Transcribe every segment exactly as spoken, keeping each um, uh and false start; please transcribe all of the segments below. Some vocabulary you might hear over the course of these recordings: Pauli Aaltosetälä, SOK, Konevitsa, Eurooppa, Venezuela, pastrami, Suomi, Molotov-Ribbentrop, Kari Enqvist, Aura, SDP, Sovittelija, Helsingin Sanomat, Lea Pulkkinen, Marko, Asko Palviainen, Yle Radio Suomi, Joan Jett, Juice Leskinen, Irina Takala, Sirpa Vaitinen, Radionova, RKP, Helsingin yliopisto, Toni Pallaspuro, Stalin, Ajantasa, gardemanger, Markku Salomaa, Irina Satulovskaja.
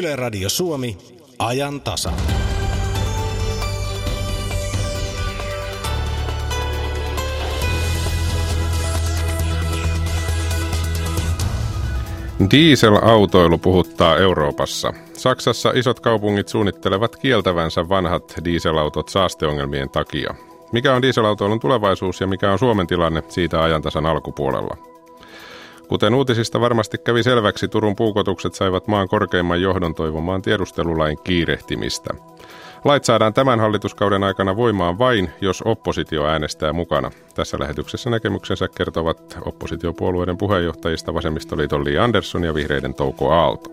Yle Radio Suomi, Ajantasa. Dieselautoilu puhuttaa Euroopassa. Saksassa isot kaupungit suunnittelevat kieltävänsä vanhat dieselautot saasteongelmien takia. Mikä on dieselautoilun tulevaisuus ja mikä on Suomen tilanne, siitä Ajantasan alkupuolella. Kuten uutisista varmasti kävi selväksi, Turun puukotukset saivat maan korkeimman johdon toivomaan tiedustelulain kiirehtimistä. Lait saadaan tämän hallituskauden aikana voimaan vain, jos oppositio äänestää mukana. Tässä lähetyksessä näkemyksensä kertovat oppositiopuolueiden puheenjohtajista Vasemmistoliiton Li Andersson ja Vihreiden Touko Aalto.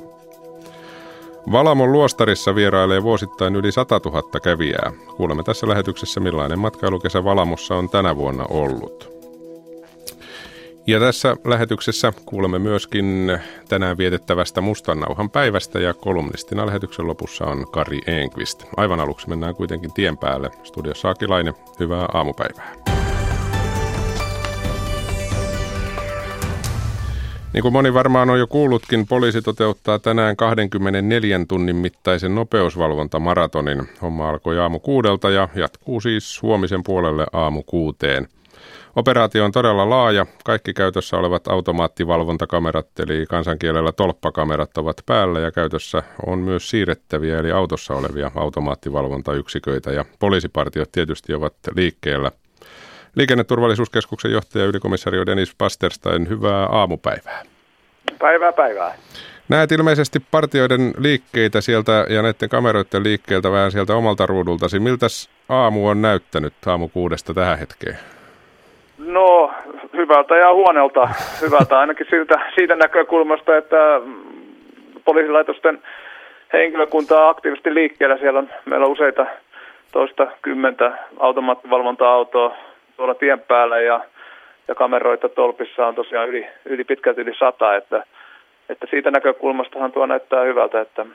Valamon luostarissa vierailee vuosittain yli satatuhatta kävijää. Kuulemme tässä lähetyksessä, millainen matkailukesä Valamossa on tänä vuonna ollut. Ja tässä lähetyksessä kuulemme myöskin tänään vietettävästä mustannauhan päivästä ja kolumnistina lähetyksen lopussa on Kari Enqvist. Aivan aluksi mennään kuitenkin tien päälle. Studiossa Aki Laine, hyvää aamupäivää. Niin kuin moni varmaan on jo kuullutkin, poliisi toteuttaa tänään kaksikymmentäneljä tunnin mittaisen nopeusvalvontamaratonin. Homma alkoi aamu kuudelta ja jatkuu siis huomisen puolelle aamu kuuteen. Operaatio on todella laaja. Kaikki käytössä olevat automaattivalvontakamerat, eli kansankielellä tolppakamerat, ovat päällä ja käytössä on myös siirrettäviä, eli autossa olevia automaattivalvontayksiköitä, ja poliisipartiot tietysti ovat liikkeellä. Liikenneturvallisuuskeskuksen johtaja, ylikomissario Dennis Pasterstein, hyvää aamupäivää. Päivää, päivää. Näet ilmeisesti partioiden liikkeitä sieltä ja näiden kameroiden liikkeeltä vähän sieltä omalta ruudultasi. Miltäs aamu on näyttänyt aamu kuudesta tähän hetkeen? No, hyvältä ja huonelta. Hyvältä ainakin siitä, siitä näkökulmasta, että poliisilaitosten henkilökuntaa on aktiivisesti liikkeellä. Siellä on meillä on useita toista kymmentä automaattivalvonta-autoa tuolla tien päällä ja, ja kameroita tolpissa on tosiaan yli, yli pitkälti yli sata. Että, että siitä näkökulmastahan tuo näyttää hyvältä, että,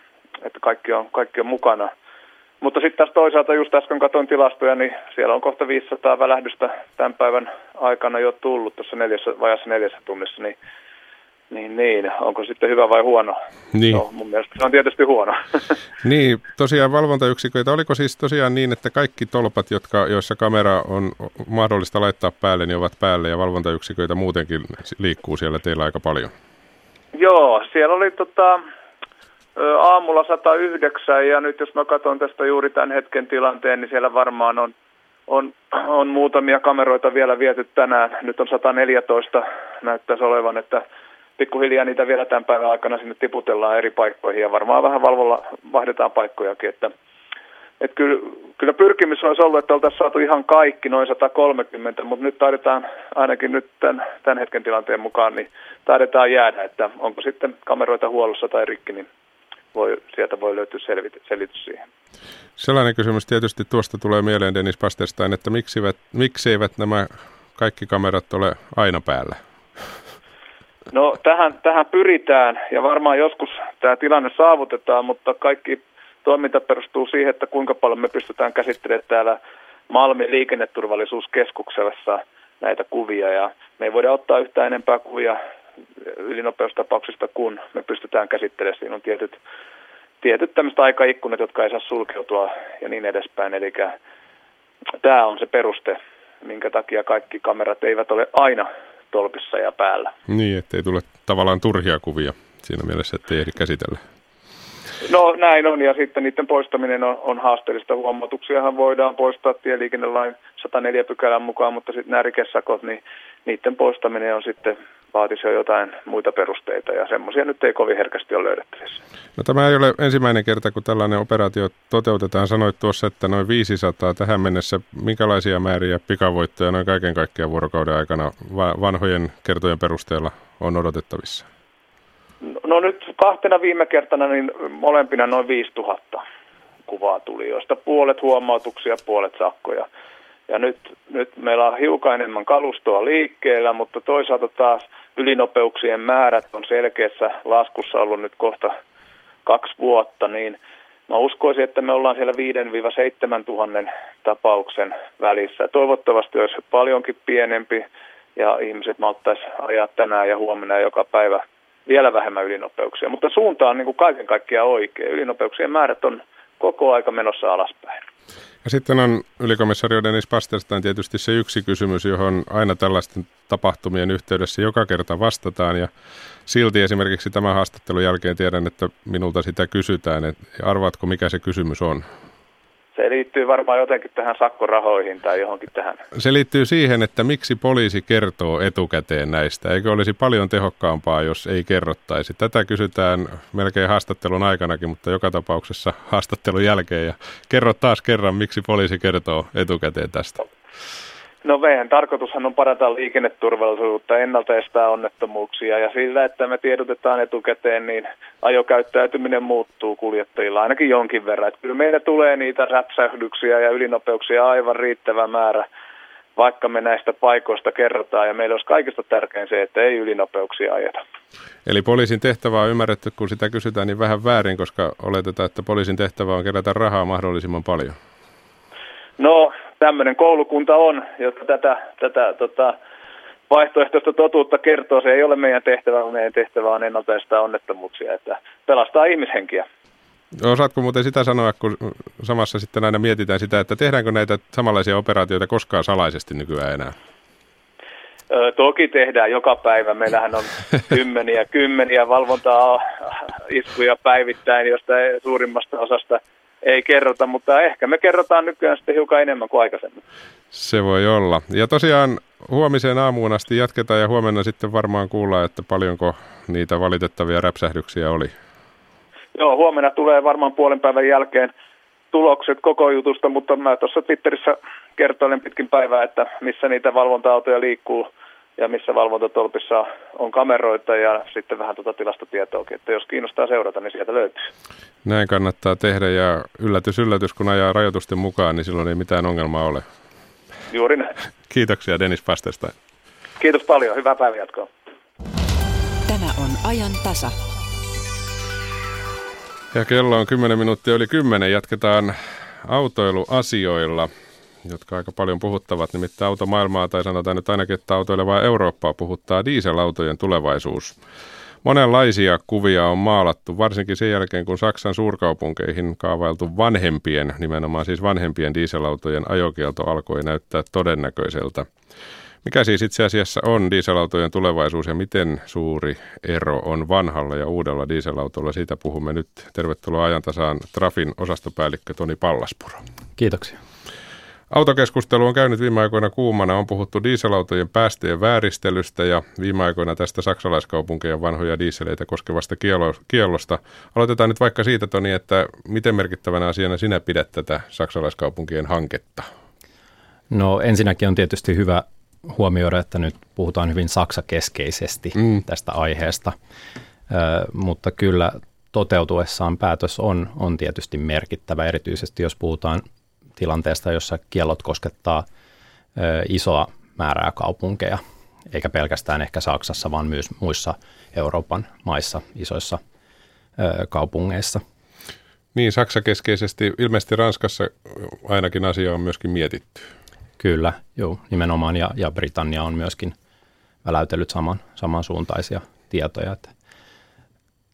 että kaikki, on, kaikki on mukana. Mutta sitten taas toisaalta, just äsken katsoin tilastoja, niin siellä on kohta viisisataa välähdystä tämän päivän aikana jo tullut tuossa neljässä, vajassa neljässä tunnissa, niin, niin, niin onko sitten hyvä vai huono? Niin. No, mun mielestä se on tietysti huono. Niin, tosiaan valvontayksiköitä. Oliko siis tosiaan niin, että kaikki tolpat, jotka, joissa kamera on mahdollista laittaa päälle, niin ovat päälle ja valvontayksiköitä muutenkin liikkuu siellä teillä aika paljon? Joo, siellä oli tota... aamulla sata yhdeksän ja nyt jos mä katson tästä juuri tämän hetken tilanteen, niin siellä varmaan on, on, on muutamia kameroita vielä viety tänään. Nyt on sata neljätoista näyttäisi olevan, että pikkuhiljaa niitä vielä tämän päivän aikana sinne tiputellaan eri paikkoihin ja varmaan vähän valvolla vaihdetaan paikkojakin. Että, et kyllä, kyllä pyrkimys olisi ollut, että oltaisiin saatu ihan kaikki noin sata kolmekymmentä, mutta nyt taidetaan ainakin nyt tämän, tämän hetken tilanteen mukaan, niin taidetaan jäädä, että onko sitten kameroita huollossa tai rikki, niin Voi, sieltä voi löytyä selvity, selitys siihen. Sellainen kysymys tietysti tuosta tulee mieleen, Dennis Pasterstein, että miksivät, mikseivät nämä kaikki kamerat ole aina päällä? No tähän, tähän pyritään ja varmaan joskus tämä tilanne saavutetaan, mutta kaikki toiminta perustuu siihen, että kuinka paljon me pystytään käsittelemään täällä Malmin liikenneturvallisuuskeskuksessa näitä kuvia. Ja me ei voida ottaa yhtään enempää kuvia Ylinopeustapauksista, kun me pystytään käsittelemään. Siinä on tietyt, tietyt tämmöiset aikaikkunat, jotka ei saa sulkeutua ja niin edespäin. Eli tämä on se peruste, minkä takia kaikki kamerat eivät ole aina tolpissa ja päällä. Niin, ettei tule tavallaan turhia kuvia siinä mielessä, ettei ehdi käsitellä. No näin on, ja sitten niiden poistaminen on, on haasteellista. Huomautuksiahan voidaan poistaa tieliikennelain sata neljä pykälän mukaan, mutta sitten nämä rikesakot, niin niiden poistaminen on sitten vaatisi jo jotain muita perusteita, ja semmoisia nyt ei kovin herkästi ole löydettävissä. No, tämä ei ole ensimmäinen kerta, kun tällainen operaatio toteutetaan. Sanoit tuossa, että noin viisisataa tähän mennessä. Minkälaisia määriä pikavoittoja noin kaiken kaikkiaan vuorokauden aikana vanhojen kertojen perusteella on odotettavissa? No, no nyt kahtena viime kertana niin molempina noin viisituhatta kuvaa tuli, joista puolet huomautuksia, puolet sakkoja. Ja nyt, nyt meillä on hiukan enemmän kalustoa liikkeellä, mutta toisaalta taas ylinopeuksien määrät on selkeässä laskussa ollut nyt kohta kaksi vuotta, niin mä uskoisin, että me ollaan siellä viidestä seitsemääntuhanteen tapauksen välissä. Toivottavasti olisi paljonkin pienempi ja ihmiset malttaisi ajaa tänään ja huomenna joka päivä vielä vähemmän ylinopeuksia, mutta suunta on niin kuin kaiken kaikkiaan oikea. Ylinopeuksien määrät on koko aika menossa alaspäin. Ja sitten on ylikomissario Dennis Pasterstein tietysti se yksi kysymys, johon aina tällaisten tapahtumien yhteydessä joka kerta vastataan. Ja silti esimerkiksi tämän haastattelun jälkeen tiedän, että minulta sitä kysytään. Et arvaatko, mikä se kysymys on? Se liittyy varmaan jotenkin tähän sakkorahoihin tai johonkin tähän. Se liittyy siihen, että miksi poliisi kertoo etukäteen näistä. Eikö olisi paljon tehokkaampaa, jos ei kerrottaisi? Tätä kysytään melkein haastattelun aikanakin, mutta joka tapauksessa haastattelun jälkeen. Ja kerro taas kerran, miksi poliisi kertoo etukäteen tästä. No meidän tarkoitushan on parantaa liikenneturvallisuutta, ennaltaestää onnettomuuksia ja sillä, että me tiedotetaan etukäteen, niin ajokäyttäytyminen muuttuu kuljettajilla ainakin jonkin verran. Että kyllä meillä tulee niitä räpsähdyksiä ja ylinopeuksia aivan riittävä määrä, vaikka me näistä paikoista kerrotaan ja meillä olisi kaikista tärkein se, että ei ylinopeuksia ajeta. Eli poliisin tehtävä on ymmärretty, kun sitä kysytään, niin vähän väärin, koska oletetaan, että poliisin tehtävä on kerätä rahaa mahdollisimman paljon. No... Tämmöinen koulukunta on, joka tätä, tätä tota, vaihtoehtoista totuutta kertoo. Se ei ole meidän tehtävä, meidän tehtävä on ennaltaista onnettomuuksia, että pelastaa ihmishenkiä. Osaatko muuten sitä sanoa, kun samassa sitten aina mietitään sitä, että tehdäänkö näitä samanlaisia operaatioita koskaan salaisesti nykyään enää? Öö, toki tehdään joka päivä. Meillähän on kymmeniä, kymmeniä valvontaa iskuja päivittäin, josta suurimmasta osasta ei kerrota, mutta ehkä me kerrotaan nykyään sitten hiukan enemmän kuin aikaisemmin. Se voi olla. Ja tosiaan huomiseen aamuun asti jatketaan ja huomenna sitten varmaan kuullaan, että paljonko niitä valitettavia räpsähdyksiä oli. Joo, huomenna tulee varmaan puolen päivän jälkeen tulokset koko jutusta, mutta mä tuossa Twitterissä kertoilen pitkin päivää, että missä niitä valvonta-autoja liikkuu ja missä valvontatolpissa on kameroita ja sitten vähän tuota tilastotietoakin, että jos kiinnostaa seurata, niin sieltä löytyy. Näin kannattaa tehdä ja yllätys, yllätys, kun ajaa rajoitusten mukaan, niin silloin ei mitään ongelmaa ole. Juuri näin. Kiitoksia Dennis Pasterstein. Kiitos paljon, hyvää päivänjatkoa. Tämä on Ajan tasa. Ja kello on kymmenen minuuttia yli kymmenen, jatketaan autoiluasioilla, jotka aika paljon puhuttavat, nimittäin automaailmaa, tai sanotaan nyt ainakin, että autoilevaa Eurooppaa puhuttaa dieselautojen tulevaisuus. Monenlaisia kuvia on maalattu, varsinkin sen jälkeen, kun Saksan suurkaupunkeihin kaavailtu vanhempien, nimenomaan siis vanhempien dieselautojen ajokielto alkoi näyttää todennäköiseltä. Mikä siis itse asiassa on dieselautojen tulevaisuus ja miten suuri ero on vanhalla ja uudella dieselautolla? Siitä puhumme nyt. Tervetuloa Ajantasaan Trafin osastopäällikkö Toni Pallaspuro. Kiitoksia. Autokeskustelu on käynyt viime aikoina kuumana. On puhuttu dieselautojen päästöjen vääristelystä ja viime aikoina tästä saksalaiskaupunkien vanhoja dieseleitä koskevasta kiellosta. Aloitetaan nyt vaikka siitä, Toni, että miten merkittävänä asiana sinä pidät tätä saksalaiskaupunkien hanketta? No ensinnäkin on tietysti hyvä huomioida, että nyt puhutaan hyvin saksakeskeisesti mm. tästä aiheesta, Ö, mutta kyllä toteutuessaan päätös on, on tietysti merkittävä, erityisesti jos puhutaan tilanteesta, jossa kiellot koskettaa ö, isoa määrää kaupunkeja, eikä pelkästään ehkä Saksassa, vaan myös muissa Euroopan maissa, isoissa ö, kaupungeissa. Niin, Saksa keskeisesti, ilmeisesti Ranskassa ainakin asia on myöskin mietitty. Kyllä, juu, nimenomaan, ja, ja Britannia on myöskin väläytellyt saman, samansuuntaisia tietoja. Että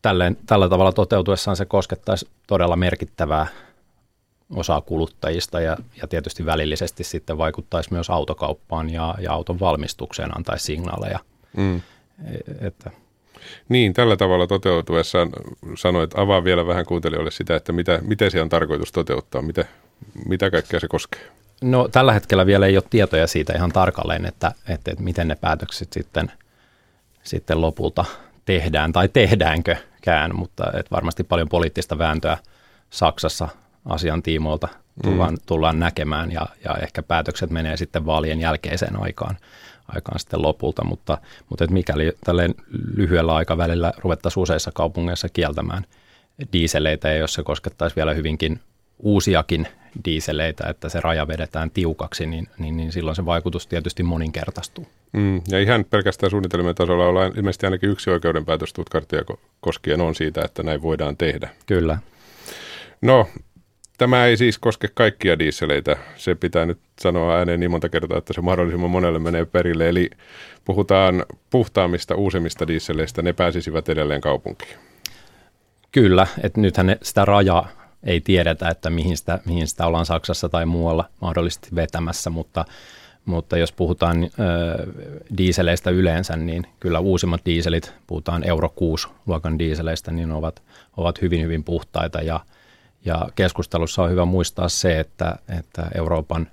tälleen, tällä tavalla toteutuessaan se koskettaisi todella merkittävää osaa kuluttajista ja, ja tietysti välillisesti sitten vaikuttaisi myös autokauppaan ja, ja auton valmistukseen, antaisi signaaleja. Mm. Että. Niin, tällä tavalla toteutuessaan sanoit, avaa vielä vähän kuuntelijoille sitä, että mitä, miten se on tarkoitus toteuttaa, mitä, mitä kaikkea se koskee? No tällä hetkellä vielä ei ole tietoja siitä ihan tarkalleen, että, että, että miten ne päätökset sitten, sitten lopulta tehdään tai tehdäänkö, mutta että varmasti paljon poliittista vääntöä Saksassa asian tiimoilta tullaan, mm. tullaan näkemään ja, ja ehkä päätökset menee sitten vaalien jälkeiseen aikaan, aikaan sitten lopulta, mutta, mutta et mikäli tälleen lyhyellä aikavälillä ruvettaisiin useissa kaupungeissa kieltämään diiseleitä ja jos se koskettaisi vielä hyvinkin uusiakin diiseleitä, että se raja vedetään tiukaksi, niin, niin, niin silloin se vaikutus tietysti moninkertaistuu. Mm, ja ihan pelkästään suunnitelmien tasolla ollaan ilmeisesti ainakin yksi oikeudenpäätös Stuttgartia koskien on siitä, että näin voidaan tehdä. Kyllä. No Tämä ei siis koske kaikkia dieseleitä. Se pitää nyt sanoa ääneen niin monta kertaa, että se mahdollisimman monelle menee perille. Eli puhutaan puhtaammista, uusimmista dieseleistä. Ne pääsisivät edelleen kaupunkiin. Kyllä, että nythän ne, sitä rajaa ei tiedetä, että mihin sitä, mihin sitä ollaan Saksassa tai muualla mahdollisesti vetämässä, mutta, mutta jos puhutaan ö, dieseleistä yleensä, niin kyllä uusimmat dieselit, puhutaan euro kuusi -luokan dieseleistä, niin ovat, ovat hyvin, hyvin puhtaita ja Ja keskustelussa on hyvä muistaa se, että, että Euroopan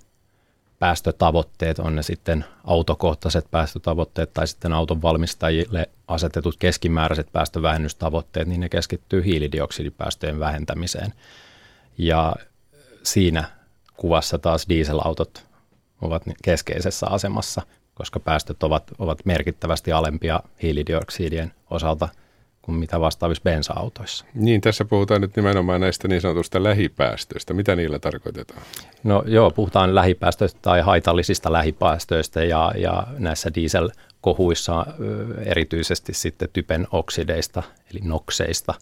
päästötavoitteet, on ne sitten autokohtaiset päästötavoitteet tai sitten auton valmistajille asetetut keskimääräiset päästövähennystavoitteet, niin ne keskittyy hiilidioksidipäästöjen vähentämiseen. Ja siinä kuvassa taas dieselautot ovat keskeisessä asemassa, koska päästöt ovat, ovat merkittävästi alempia hiilidioksidien osalta kuin mitä vastaavissa bensa-autoissa. Niin, tässä puhutaan nyt nimenomaan näistä niin sanotusta lähipäästöistä. Mitä niillä tarkoitetaan? No joo, puhutaan lähipäästöistä tai haitallisista lähipäästöistä ja, ja näissä dieselkohuissa erityisesti sitten typen oksideista, eli nokseista.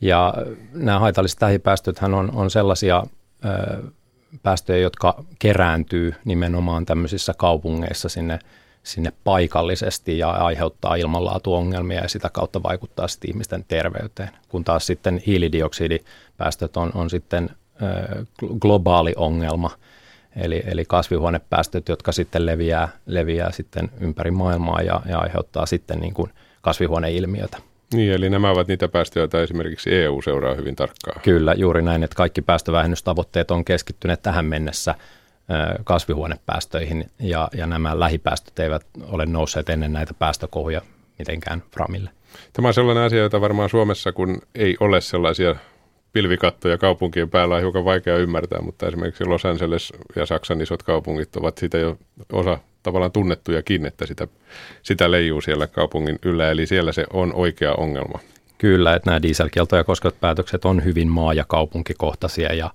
Ja nämä haitalliset lähipäästöthän on, on sellaisia ö, päästöjä, jotka kerääntyy nimenomaan tämmöisissä kaupungeissa sinne sinne paikallisesti ja aiheuttaa ilmanlaatuongelmia ja sitä kautta vaikuttaa sitten ihmisten terveyteen. Kun taas sitten hiilidioksidipäästöt on, on sitten ö, globaali ongelma, eli, eli kasvihuonepäästöt, jotka sitten leviää, leviää sitten ympäri maailmaa ja, ja aiheuttaa sitten niin kuin kasvihuoneilmiötä. Niin, eli nämä ovat niitä päästöjä, joita esimerkiksi E U seuraa hyvin tarkkaan. Kyllä, juuri näin, että kaikki päästövähennystavoitteet on keskittyneet tähän mennessä kasvihuonepäästöihin ja, ja nämä lähipäästöt eivät ole nousseet ennen näitä päästökohuja mitenkään framille. Tämä on sellainen asia, jota varmaan Suomessa, kun ei ole sellaisia pilvikattoja kaupunkien päällä, on hiukan vaikea ymmärtää, mutta esimerkiksi Los Angeles ja Saksan isot kaupungit ovat sitä jo osa tavallaan tunnettujakin, että sitä, sitä leijuu siellä kaupungin yllä, eli siellä se on oikea ongelma. Kyllä, että nämä dieselkieltoja koskevat päätökset on hyvin maa- ja kaupunkikohtaisia ja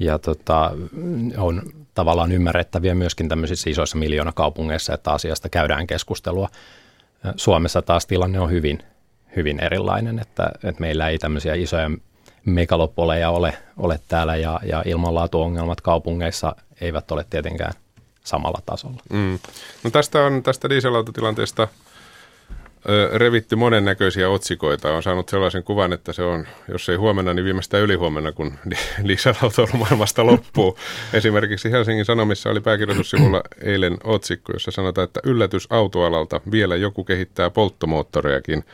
Ja tota, on tavallaan ymmärrettäviä myöskin tämmöisissä isoissa miljoonakaupungeissa, että asiasta käydään keskustelua. Suomessa taas tilanne on hyvin, hyvin erilainen, että, että meillä ei tämmöisiä isoja megalopoleja ole, ole täällä ja, ja ilmanlaatuongelmat kaupungeissa eivät ole tietenkään samalla tasolla. Mm. No tästä on tästä dieselautotilanteesta revitty monennäköisiä otsikoita. On saanut sellaisen kuvan, että se on, jos ei huomenna, niin viimeistään ylihuomenna, kun dieselautoilu maailmasta loppuu. Esimerkiksi Helsingin Sanomissa oli pääkirjoitussivulla eilen otsikko, jossa sanotaan, että yllätys autoalalta, vielä joku kehittää polttomoottorejakin.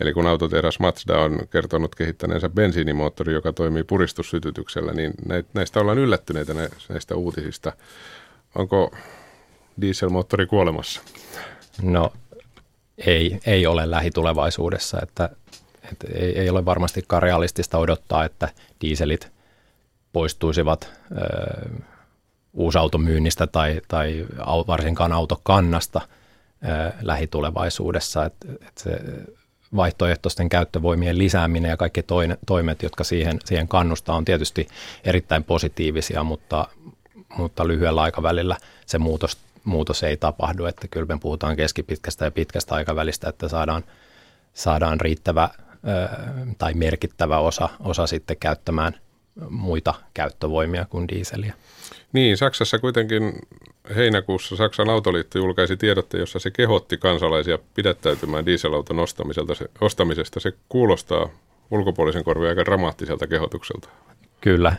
Eli kun autotehdas Mazda on kertonut kehittäneensä bensiinimoottori, joka toimii puristussytytyksellä, niin näistä ollaan yllättyneitä näistä uutisista. Onko dieselmoottori kuolemassa? No, Ei, ei ole lähitulevaisuudessa, että, että ei, ei ole varmastikaan realistista odottaa, että dieselit poistuisivat ö, uusautomyynnistä tai, tai varsinkaan autokannasta ö, lähitulevaisuudessa. Et, et se vaihtoehtoisten käyttövoimien lisääminen ja kaikki toine, toimet, jotka siihen, siihen kannustaa, on tietysti erittäin positiivisia, mutta, mutta lyhyellä aikavälillä se muutos Muutos ei tapahdu, että kyllä me puhutaan keskipitkästä ja pitkästä aikavälistä, että saadaan, saadaan riittävä ö, tai merkittävä osa, osa sitten käyttämään muita käyttövoimia kuin dieseliä. Niin, Saksassa kuitenkin heinäkuussa Saksan autoliitto julkaisi tiedotteen, jossa se kehotti kansalaisia pidättäytymään dieselauton ostamiselta, se, ostamisesta. Se kuulostaa ulkopuolisen korviin aika dramaattiselta kehotukselta. Kyllä,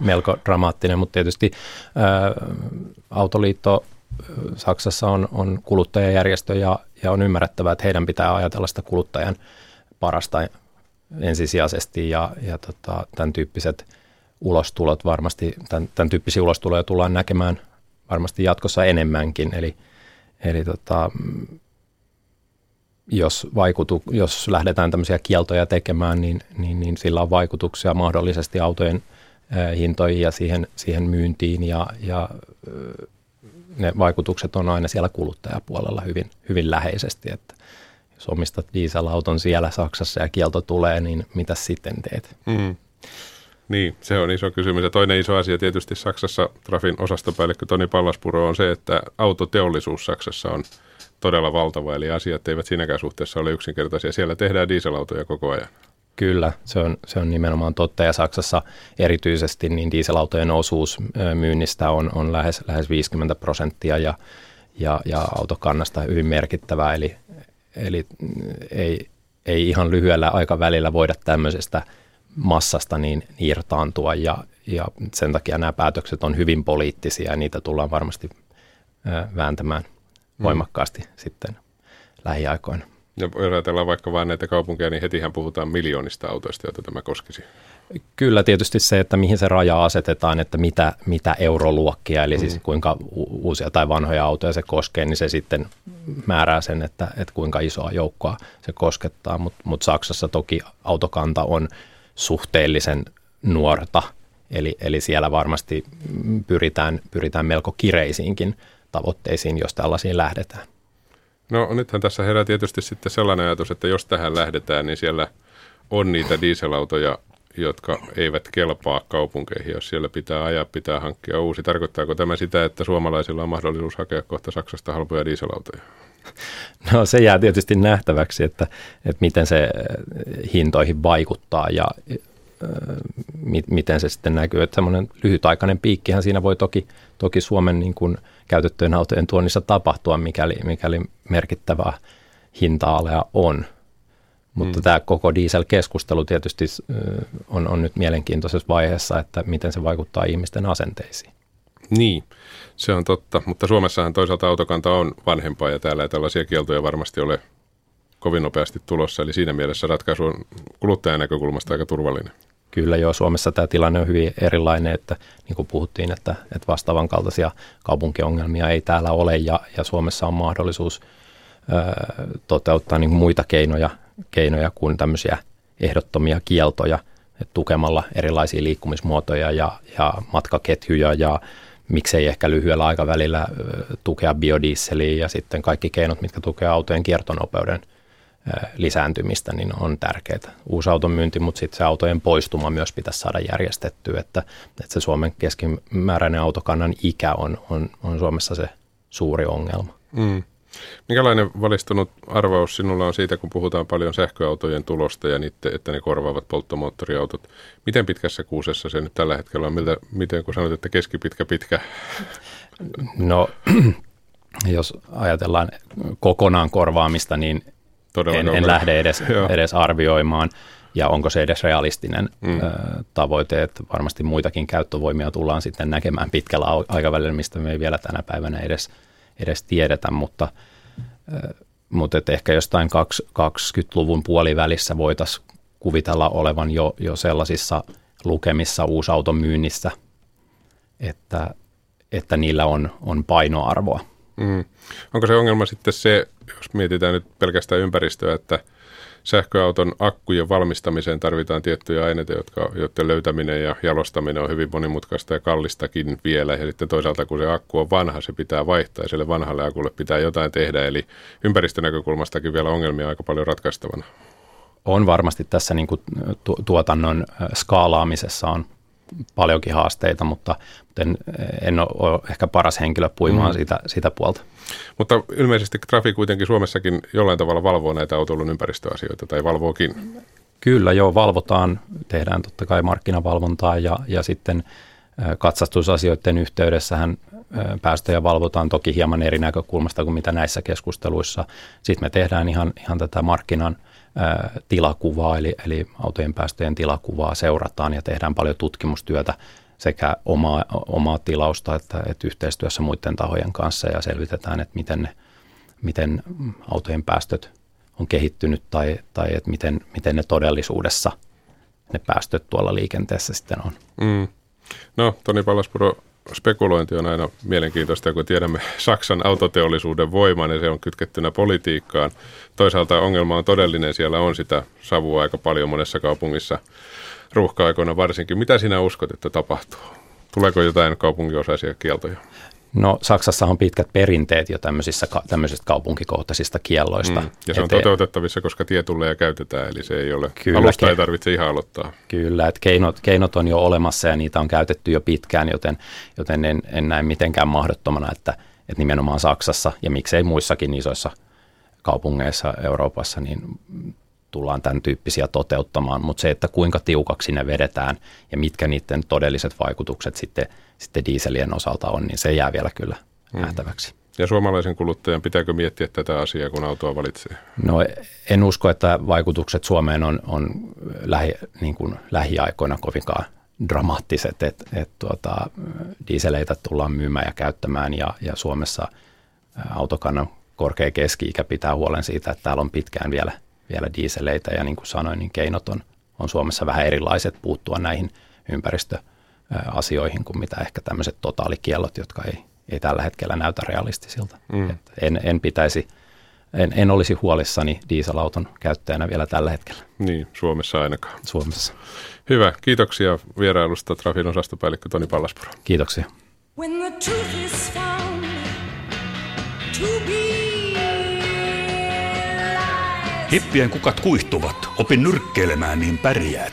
melko dramaattinen, mutta tietysti ö, autoliitto Saksassa on, on kuluttajajärjestö ja, ja on ymmärrettävää, että heidän pitää ajatella sitä kuluttajan parasta ensisijaisesti ja, ja tota, tämän tyyppiset ulostulot varmasti, tämän, tämän tyyppisiä ulostuloja tullaan näkemään varmasti jatkossa enemmänkin. Eli, eli tota, jos, vaikutu, jos lähdetään tämmöisiä kieltoja tekemään, niin, niin, niin sillä on vaikutuksia mahdollisesti autojen eh, hintoihin ja siihen, siihen myyntiin ja, ja ne vaikutukset on aina siellä kuluttajapuolella hyvin, hyvin läheisesti, että jos omistat dieselauton siellä Saksassa ja kielto tulee, niin mitä sitten teet? Mm. Niin, se on iso kysymys. Ja toinen iso asia tietysti Saksassa, Trafin osastopäällikkö Toni Pallaspuro, on se, että autoteollisuus Saksassa on todella valtava, eli asiat eivät siinäkään suhteessa ole yksinkertaisia. Siellä tehdään dieselautoja koko ajan. Kyllä, se on, se on nimenomaan totta, ja Saksassa erityisesti niin dieselautojen osuus myynnistä on, on lähes, lähes viisikymmentä prosenttia ja, ja, ja autokannasta hyvin merkittävää, eli, eli ei, ei ihan lyhyellä aikavälillä voida tämmöisestä massasta niin irtaantua, ja, ja sen takia nämä päätökset on hyvin poliittisia ja niitä tullaan varmasti vääntämään voimakkaasti mm. sitten lähiaikoina. Ja ajatellaan vaikka vain näitä kaupunkeja, niin hetihän puhutaan miljoonista autoista, joita tämä koskisi. Kyllä tietysti se, että mihin se raja asetetaan, että mitä, mitä euroluokkia, eli mm. siis kuinka uusia tai vanhoja autoja se koskee, niin se sitten määrää sen, että, että kuinka isoa joukkoa se koskettaa. Mutta mut Saksassa toki autokanta on suhteellisen nuorta, eli, eli siellä varmasti pyritään, pyritään melko kireisiinkin tavoitteisiin, jos tällaisiin lähdetään. No nythän tässä herää tietysti sitten sellainen ajatus, että jos tähän lähdetään, niin siellä on niitä dieselautoja, jotka eivät kelpaa kaupunkeihin. Jos siellä pitää ajaa, pitää hankkia uusi. Tarkoittaako tämä sitä, että suomalaisilla on mahdollisuus hakea kohta Saksasta halpoja dieselautoja? No se jää tietysti nähtäväksi, että, että miten se hintoihin vaikuttaa ja äh, mi, miten se sitten näkyy. Että semmoinen lyhytaikainen piikkihän siinä voi toki, toki Suomen niin kuin käytettyjen autojen tuonnissa tapahtua, mikäli, mikäli merkittävää hinta-alea on. Mutta mm. tämä koko dieselkeskustelu tietysti on, on nyt mielenkiintoisessa vaiheessa, että miten se vaikuttaa ihmisten asenteisiin. Niin, se on totta. Mutta Suomessahan toisaalta autokanta on vanhempaa ja täällä ei tällaisia kieltoja varmasti ole kovin nopeasti tulossa. Eli siinä mielessä ratkaisu on kuluttajan näkökulmasta aika turvallinen. Kyllä joo, Suomessa tämä tilanne on hyvin erilainen, että niin kuin puhuttiin, että, että vastaavan kaltaisia kaupunkiongelmia ei täällä ole ja, ja Suomessa on mahdollisuus ö, toteuttaa niin kuin muita keinoja, keinoja kuin tämmöisiä ehdottomia kieltoja, että tukemalla erilaisia liikkumismuotoja ja, ja matkaketjuja ja miksei ehkä lyhyellä aikavälillä ö, tukea biodieseliä ja sitten kaikki keinot, mitkä tukevat autojen kiertonopeuden lisääntymistä, niin on tärkeää. Uusi auton myynti, mutta sitten se autojen poistuma myös pitäisi saada järjestettyä, että, että se Suomen keskimääräinen autokannan ikä on, on, on Suomessa se suuri ongelma. Mm. Minkälainen valistunut arvaus sinulla on siitä, kun puhutaan paljon sähköautojen tulosta ja niitä, että ne korvaavat polttomoottoriautot? Miten pitkässä kuusessa se nyt tällä hetkellä on? Miltä, miten kun sanot, että keskipitkä pitkä? No, jos ajatellaan kokonaan korvaamista, niin En, en lähde edes, edes arvioimaan, ja onko se edes realistinen mm. ö, tavoite, että varmasti muitakin käyttövoimia tullaan sitten näkemään pitkällä aikavälillä, mistä me ei vielä tänä päivänä edes, edes tiedetä, mutta, ö, mutta et ehkä jostain kaksikymmentäluvun puolivälissä voitaisiin kuvitella olevan jo, jo sellaisissa lukemissa uusautomyynnissä, että, että niillä on, on painoarvoa. Mm. Onko se ongelma sitten se, jos mietitään nyt pelkästään ympäristöä, että sähköauton akkujen valmistamiseen tarvitaan tiettyjä aineita, jotka, joiden löytäminen ja jalostaminen on hyvin monimutkaista ja kallistakin vielä. Ja sitten toisaalta, kun se akku on vanha, se pitää vaihtaa ja sille vanhalle akulle pitää jotain tehdä. Eli ympäristönäkökulmastakin vielä ongelmia aika paljon ratkaistavana. On varmasti tässä niin kuin tuotannon skaalaamisessa on paljonkin haasteita, mutta en, en ole ehkä paras henkilö puimaan mm. sitä, sitä puolta. Mutta ilmeisesti Trafi kuitenkin Suomessakin jollain tavalla valvoo näitä autoilun ympäristöasioita, tai valvookin? Kyllä, joo, valvotaan. Tehdään totta kai markkinavalvontaa, ja, ja sitten katsastusasioiden yhteydessähän päästöjä valvotaan toki hieman eri näkökulmasta kuin mitä näissä keskusteluissa. Sitten me tehdään ihan, ihan tätä markkinan tilakuvaa, eli, eli autojen päästöjen tilakuvaa seurataan ja tehdään paljon tutkimustyötä sekä omaa, omaa tilausta että, että yhteistyössä muiden tahojen kanssa ja selvitetään, että miten, ne, miten autojen päästöt on kehittynyt tai, tai että miten, miten ne todellisuudessa ne päästöt tuolla liikenteessä sitten on. Mm. No, Toni Pallaspuro, spekulointi on aina mielenkiintoista, kun tiedämme Saksan autoteollisuuden voiman ja se on kytkettynä politiikkaan. Toisaalta ongelma on todellinen, siellä on sitä savua aika paljon monessa kaupungissa ruuhka-aikoina varsinkin. Mitä sinä uskot, että tapahtuu? Tuleeko jotain kaupunginosaisia kieltoja? No Saksassa on pitkät perinteet jo tämmöisistä kaupunkikohtaisista kielloista. Mm, ja se on Ete- toteutettavissa, koska tie tulee ja käytetään, eli se ei ole, kyllä, alusta ei tarvitse ihan aloittaa. Kyllä, että keinot, keinot on jo olemassa ja niitä on käytetty jo pitkään, joten, joten en, en näe mitenkään mahdottomana, että, että nimenomaan Saksassa ja miksei muissakin isoissa kaupungeissa Euroopassa, niin tullaan tämän tyyppisiä toteuttamaan, mutta se, että kuinka tiukaksi ne vedetään ja mitkä niiden todelliset vaikutukset sitten, sitten dieselien osalta on, niin se jää vielä kyllä nähtäväksi. Ja suomalaisen kuluttajan pitääkö miettiä tätä asiaa, kun autoa valitsee? No en usko, että vaikutukset Suomeen on, on lähi, niin kuin lähiaikoina kovinkaan dramaattiset, että et, tuota, dieseleitä tullaan myymään ja käyttämään ja, ja Suomessa autokannan korkea keski-ikä pitää huolen siitä, että täällä on pitkään vielä, vielä dieseleitä ja niin kuin sanoin, niin keinot on, on Suomessa vähän erilaiset puuttua näihin ympäristöasioihin kuin mitä ehkä tämmöiset totaalikiellot, jotka ei Ei tällä hetkellä näytä realistisilta. Mm. Että en, en, pitäisi, en, en olisi huolissani dieselauton käyttäjänä vielä tällä hetkellä. Niin, Suomessa ainakaan. Suomessa. Hyvä. Kiitoksia vierailusta Trafin osastopäällikkö Toni Pallaspuro. Kiitoksia. Hippien kukat kuihtuvat. Opin nyrkkeilemään niin pärjäät.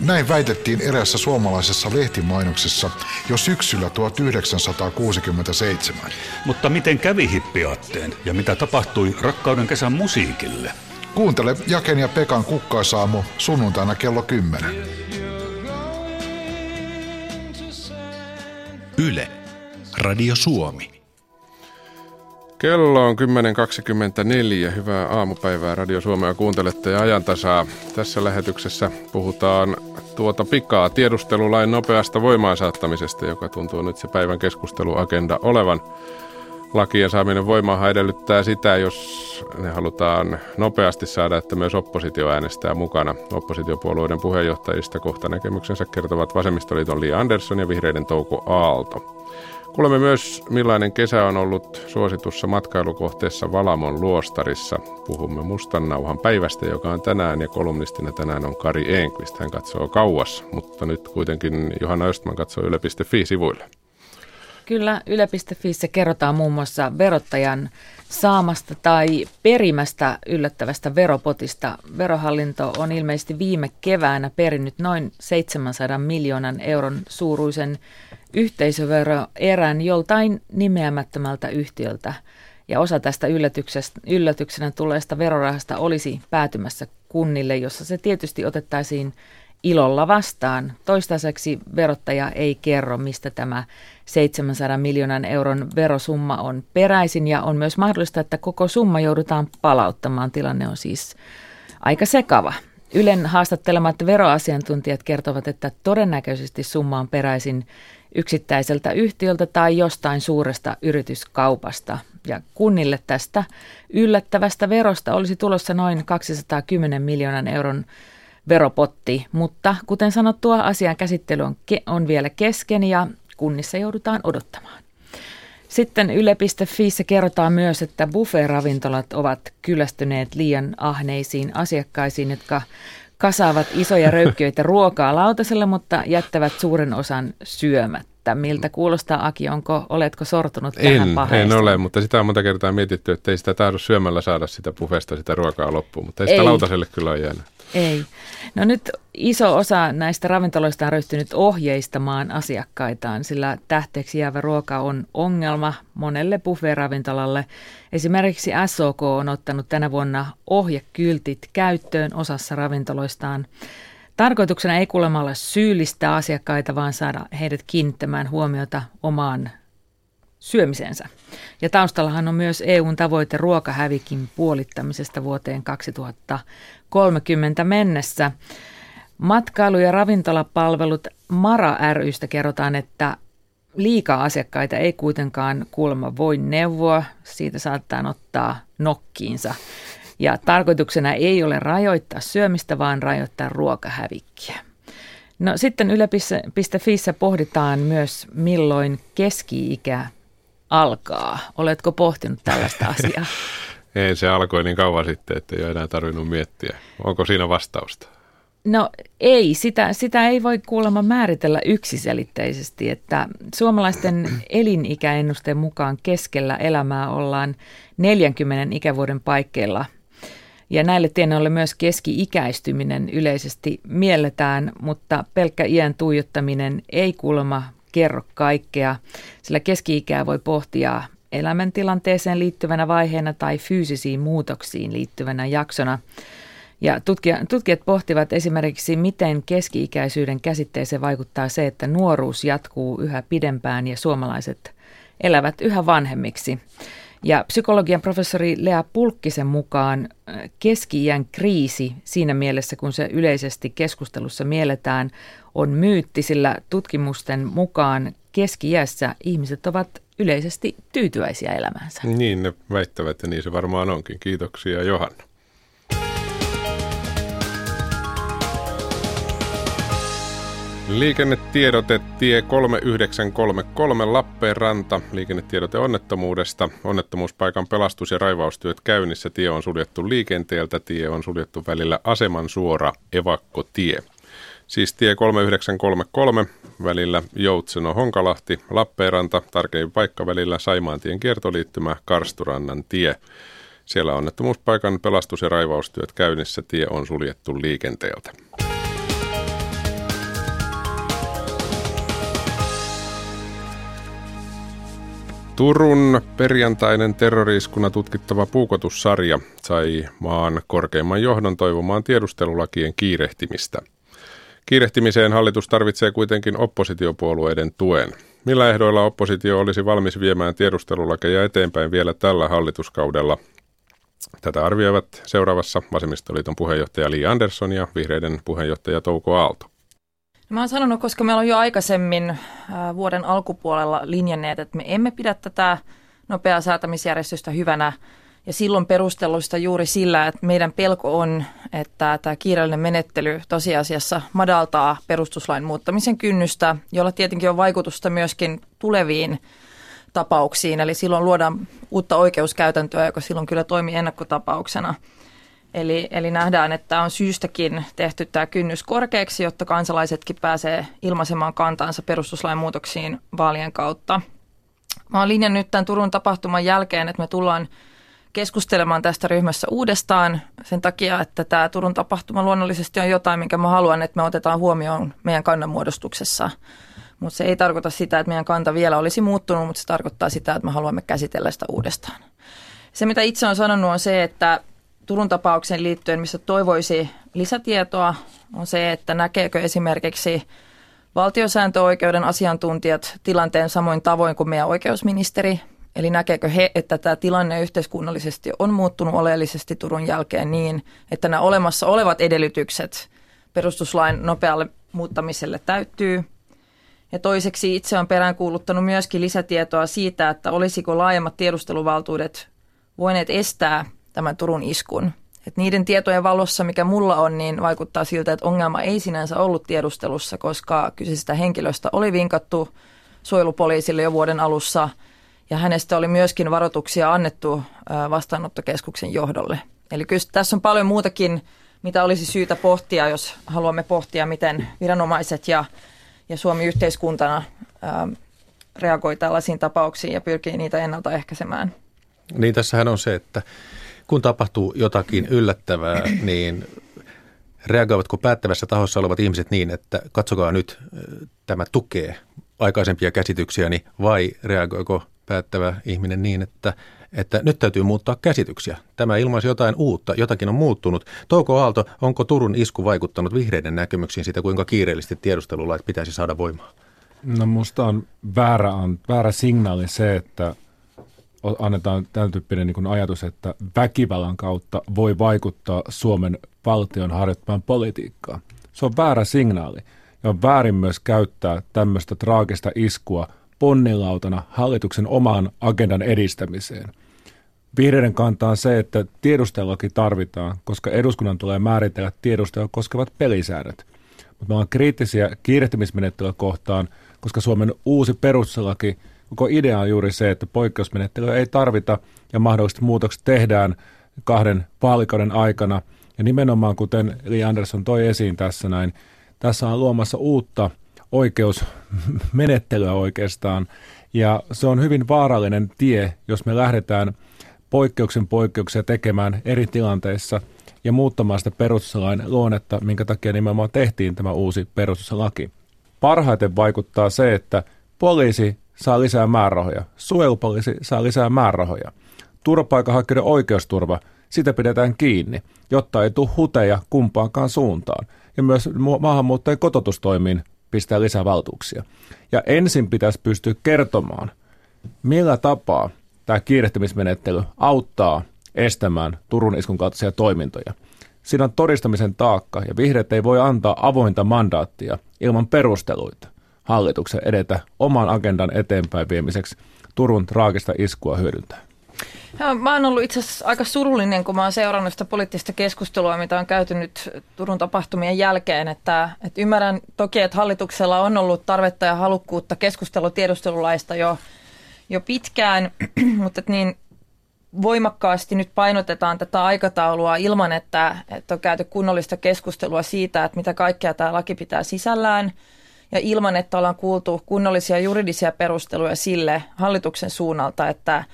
Näin väitettiin eräässä suomalaisessa lehtimainoksessa jo syksyllä tuhatyhdeksänsataakuusikymmentäseitsemän. Mutta miten kävi hippiaatteen ja mitä tapahtui rakkauden kesän musiikille? Kuuntele Jaken ja Pekan Kukkaisaamo sunnuntaina kello kymmenen. Yle Radio Suomi. Kello on kymmenen kaksikymmentäneljä. Hyvää aamupäivää Radio Suomea kuuntelette ja ajantasaa. Tässä lähetyksessä puhutaan tuota pikaa tiedustelulain nopeasta voimaansaattamisesta, joka tuntuu nyt se päivän keskusteluagenda olevan. Lakien saaminen voimaan edellyttää sitä, jos ne halutaan nopeasti saada, että myös oppositio äänestää mukana. Oppositiopuolueiden puheenjohtajista kohta näkemyksensä kertovat Vasemmistoliiton Li Andersson ja Vihreiden Touko Aalto. Kuulemme myös, millainen kesä on ollut suositussa matkailukohteessa Valamon luostarissa. Puhumme mustannauhan päivästä, joka on tänään, ja kolumnistina tänään on Kari Enqvist. Hän katsoo kauas, mutta nyt kuitenkin Johanna Östman katsoo yle piste fi-sivuille. Kyllä, yle piste fi:ssä kerrotaan muun muassa verottajan saamasta tai perimästä yllättävästä veropotista. Verohallinto on ilmeisesti viime keväänä perinnyt noin seitsemänsadan miljoonan euron suuruisen yhteisöveroerän joltain nimeämättömältä yhtiöltä. Ja osa tästä yllätyksenä tulleesta verorahasta olisi päätymässä kunnille, jossa se tietysti otettaisiin ilolla vastaan. Toistaiseksi verottaja ei kerro, mistä tämä seitsemänsadan miljoonan euron verosumma on peräisin, ja on myös mahdollista, että koko summa joudutaan palauttamaan. Tilanne on siis aika sekava. Ylen haastattelemat veroasiantuntijat kertovat, että todennäköisesti summa on peräisin yksittäiseltä yhtiöltä tai jostain suuresta yrityskaupasta. Ja kunnille tästä yllättävästä verosta olisi tulossa noin kaksisataakymmenen miljoonan euron veropotti, mutta kuten sanottua, asian käsittely on, ke- on vielä kesken ja kunnissa joudutaan odottamaan. Sitten yle piste fi:ssä kerrotaan myös, että buffet-ravintolat ovat kyllästyneet liian ahneisiin asiakkaisiin, jotka kasaavat isoja röykkiöitä ruokaa lautaselle, mutta jättävät suuren osan syömättä. Miltä kuulostaa, Aki? Onko, oletko sortunut tähän en, paheeseen? En ole, mutta sitä on monta kertaa mietitty, että ei sitä tahdo syömällä saada sitä buffesta sitä ruokaa loppuun, mutta ei sitä ei. lautaselle kyllä ole jäänyt. Ei. No nyt iso osa näistä ravintoloista on ryhtynyt ohjeistamaan asiakkaitaan, sillä tähteeksi jäävä ruoka on ongelma monelle buffet-ravintolalle. Esimerkiksi S O K on ottanut tänä vuonna ohjekyltit käyttöön osassa ravintoloistaan. Tarkoituksena ei kuulemma olla syyllistää asiakkaita, vaan saada heidät kiinnittämään huomiota omaan syömisensä. Ja taustallahan on myös E U:n tavoite ruokahävikin puolittamisesta vuoteen kaksituhattakolmekymmentä mennessä. Matkailu- ja ravintolapalvelut Mara ry:stä kerrotaan, että liikaa asiakkaita ei kuitenkaan kuulemma voi neuvoa. Siitä saattaa ottaa nokkiinsa. Ja tarkoituksena ei ole rajoittaa syömistä, vaan rajoittaa ruokahävikkiä. No sitten yle piste fi:ssä pohditaan myös, milloin keski-ikä alkaa. Oletko pohtinut tällaista asiaa? Ei, se alkoi niin kauan sitten, että ei ole enää tarvinnut miettiä. Onko siinä vastausta? No ei, sitä, sitä ei voi kuulemma määritellä yksiselitteisesti, että suomalaisten elinikäennusteen mukaan keskellä elämää ollaan neljänkymmenen ikävuoden paikkeilla. Ja näille tienoille myös keski-ikäistyminen yleisesti mielletään, mutta pelkkä iän tuijottaminen ei kuulemma kerro kaikkea, sillä keski-ikää voi pohtia elämäntilanteeseen liittyvänä vaiheena tai fyysisiin muutoksiin liittyvänä jaksona. Ja tutkijat pohtivat esimerkiksi, miten keski-ikäisyyden käsitteeseen vaikuttaa se, että nuoruus jatkuu yhä pidempään ja suomalaiset elävät yhä vanhemmiksi. Ja psykologian professori Lea Pulkkisen mukaan keski-iän kriisi siinä mielessä, kun se yleisesti keskustelussa mielletään, on myytti, sillä tutkimusten mukaan keski-iässä ihmiset ovat yleisesti tyytyväisiä elämäänsä. Niin, ne väittävät ja niin se varmaan onkin. Kiitoksia Johanna. Liikennetiedote tie kolme yhdeksän kolme kolme Lappeenranta. Liikennetiedote onnettomuudesta. Onnettomuuspaikan pelastus- ja raivaustyöt käynnissä. Tie on suljettu liikenteeltä. Tie on suljettu välillä aseman suora evakkotie. Siis tie kolme yhdeksän kolme kolme välillä Joutseno-Honkalahti Lappeenranta. Tarkein paikka välillä Saimaantien kiertoliittymä Karsturannan tie. Siellä onnettomuuspaikan pelastus- ja raivaustyöt käynnissä. Tie on suljettu liikenteeltä. Turun perjantainen terrori-iskuna tutkittava puukotussarja sai maan korkeimman johdon toivomaan tiedustelulakien kiirehtimistä. Kiirehtimiseen hallitus tarvitsee kuitenkin oppositiopuolueiden tuen. Millä ehdoilla oppositio olisi valmis viemään tiedustelulakeja eteenpäin vielä tällä hallituskaudella? Tätä arvioivat seuraavassa Vasemmistoliiton puheenjohtaja Li Andersson ja vihreiden puheenjohtaja Touko Aalto. Mä oon sanonut, koska meillä on jo aikaisemmin vuoden alkupuolella linjanneet, että me emme pidä tätä nopeaa säätämisjärjestystä hyvänä. Ja silloin perusteluista juuri sillä, että meidän pelko on, että tämä kiireellinen menettely tosiasiassa madaltaa perustuslain muuttamisen kynnystä, jolla tietenkin on vaikutusta myöskin tuleviin tapauksiin. Eli silloin luodaan uutta oikeuskäytäntöä, joka silloin kyllä toimii ennakkotapauksena. Eli, eli nähdään, että on syystäkin tehty tämä kynnys korkeaksi, jotta kansalaisetkin pääsee ilmaisemaan kantaansa perustuslain muutoksiin vaalien kautta. Mä oon linjannut tämän Turun tapahtuman jälkeen, että me tullaan keskustelemaan tästä ryhmässä uudestaan sen takia, että tämä Turun tapahtuma luonnollisesti on jotain, minkä mä haluan, että me otetaan huomioon meidän kannanmuodostuksessa. Mutta se ei tarkoita sitä, että meidän kanta vielä olisi muuttunut, mutta se tarkoittaa sitä, että me haluamme käsitellä sitä uudestaan. Se, mitä itse olen sanonut, on se, että Turun tapaukseen liittyen, missä toivoisi lisätietoa, on se, että näkeekö esimerkiksi valtiosääntöoikeuden asiantuntijat tilanteen samoin tavoin kuin meidän oikeusministeri. Eli näkeekö he, että tämä tilanne yhteiskunnallisesti on muuttunut oleellisesti Turun jälkeen niin, että nämä olemassa olevat edellytykset perustuslain nopealle muuttamiselle täyttyy. Ja toiseksi itse olen peräänkuuluttanut myöskin lisätietoa siitä, että olisiko laajemmat tiedusteluvaltuudet voineet estää tämän Turun iskun. Et niiden tietojen valossa, mikä mulla on, niin vaikuttaa siltä, että ongelma ei sinänsä ollut tiedustelussa, koska kyseisestä henkilöstä oli vinkattu suojelupoliisille jo vuoden alussa, ja hänestä oli myöskin varoituksia annettu vastaanottokeskuksen johdolle. Eli kyllä tässä on paljon muutakin, mitä olisi syytä pohtia, jos haluamme pohtia, miten viranomaiset ja, ja Suomi yhteiskuntana ää, reagoi tällaisiin tapauksiin ja pyrkii niitä ennaltaehkäisemään. Niin tässähän on se, että kun tapahtuu jotakin yllättävää, niin reagoivatko päättävässä tahossa olevat ihmiset niin, että katsokaa nyt, tämä tukee aikaisempia käsityksiäni, vai reagoiko päättävä ihminen niin, että, että nyt täytyy muuttaa käsityksiä. Tämä ilmaisi jotain uutta, jotakin on muuttunut. Touko Aalto, onko Turun isku vaikuttanut vihreiden näkemyksiin siitä, kuinka kiireellisesti tiedustelulait pitäisi saada voimaan? No musta on väärä, on väärä signaali se, että annetaan tämän tyyppinen niin kuin ajatus, että väkivallan kautta voi vaikuttaa Suomen valtion harjoittamaan politiikkaan. Se on väärä signaali ja on väärin myös käyttää tämmöistä traagista iskua ponnilautana hallituksen oman agendan edistämiseen. Vihreiden kanta on se, että tiedusteluakin tarvitaan, koska eduskunnan tulee määritellä tiedustelua koskevat pelisäännöt. Mutta me ollaan kriittisiä kiirehtimismenettelyä kohtaan, koska Suomen uusi perustuslaki koko idea on juuri se, että poikkeusmenettelyä ei tarvita ja mahdolliset muutokset tehdään kahden vaalikauden aikana. Ja nimenomaan, kuten Li Andersson toi esiin tässä näin, tässä on luomassa uutta oikeusmenettelyä oikeastaan. Ja se on hyvin vaarallinen tie, jos me lähdetään poikkeuksen poikkeuksia tekemään eri tilanteissa ja muuttamaan sitä perustuslain luonnetta, minkä takia nimenomaan tehtiin tämä uusi perustuslaki. Parhaiten vaikuttaa se, että poliisi saa lisää määrärahoja. Suojelupoliisi saa lisää määrärahoja. Turvapaikanhakijoiden oikeusturva, sitä pidetään kiinni, jotta ei tule huteja kumpaankaan suuntaan. Ja myös maahanmuuttajien kototustoimiin pistää lisää valtuuksia. Ja ensin pitäisi pystyä kertomaan, millä tapaa tämä kiirehtimismenettely auttaa estämään Turun iskun kaltaisia toimintoja. Siinä on todistamisen taakka, ja vihreät ei voi antaa avointa mandaattia ilman perusteluita hallituksen edetä oman agendan eteenpäin viemiseksi Turun traagista iskua hyödyntää. Mä oon ollut itse asiassa aika surullinen, kun mä oon seurannut sitä poliittista keskustelua, mitä on käyty nyt Turun tapahtumien jälkeen. Että, että ymmärrän toki, että hallituksella on ollut tarvetta ja halukkuutta keskustella tiedustelulaista jo, jo pitkään, mutta niin voimakkaasti nyt painotetaan tätä aikataulua ilman, että, että on käyty kunnollista keskustelua siitä, että mitä kaikkea tämä laki pitää sisällään. Ja ilman, että ollaan kuultu kunnollisia juridisia perusteluja sille hallituksen suunnalta, että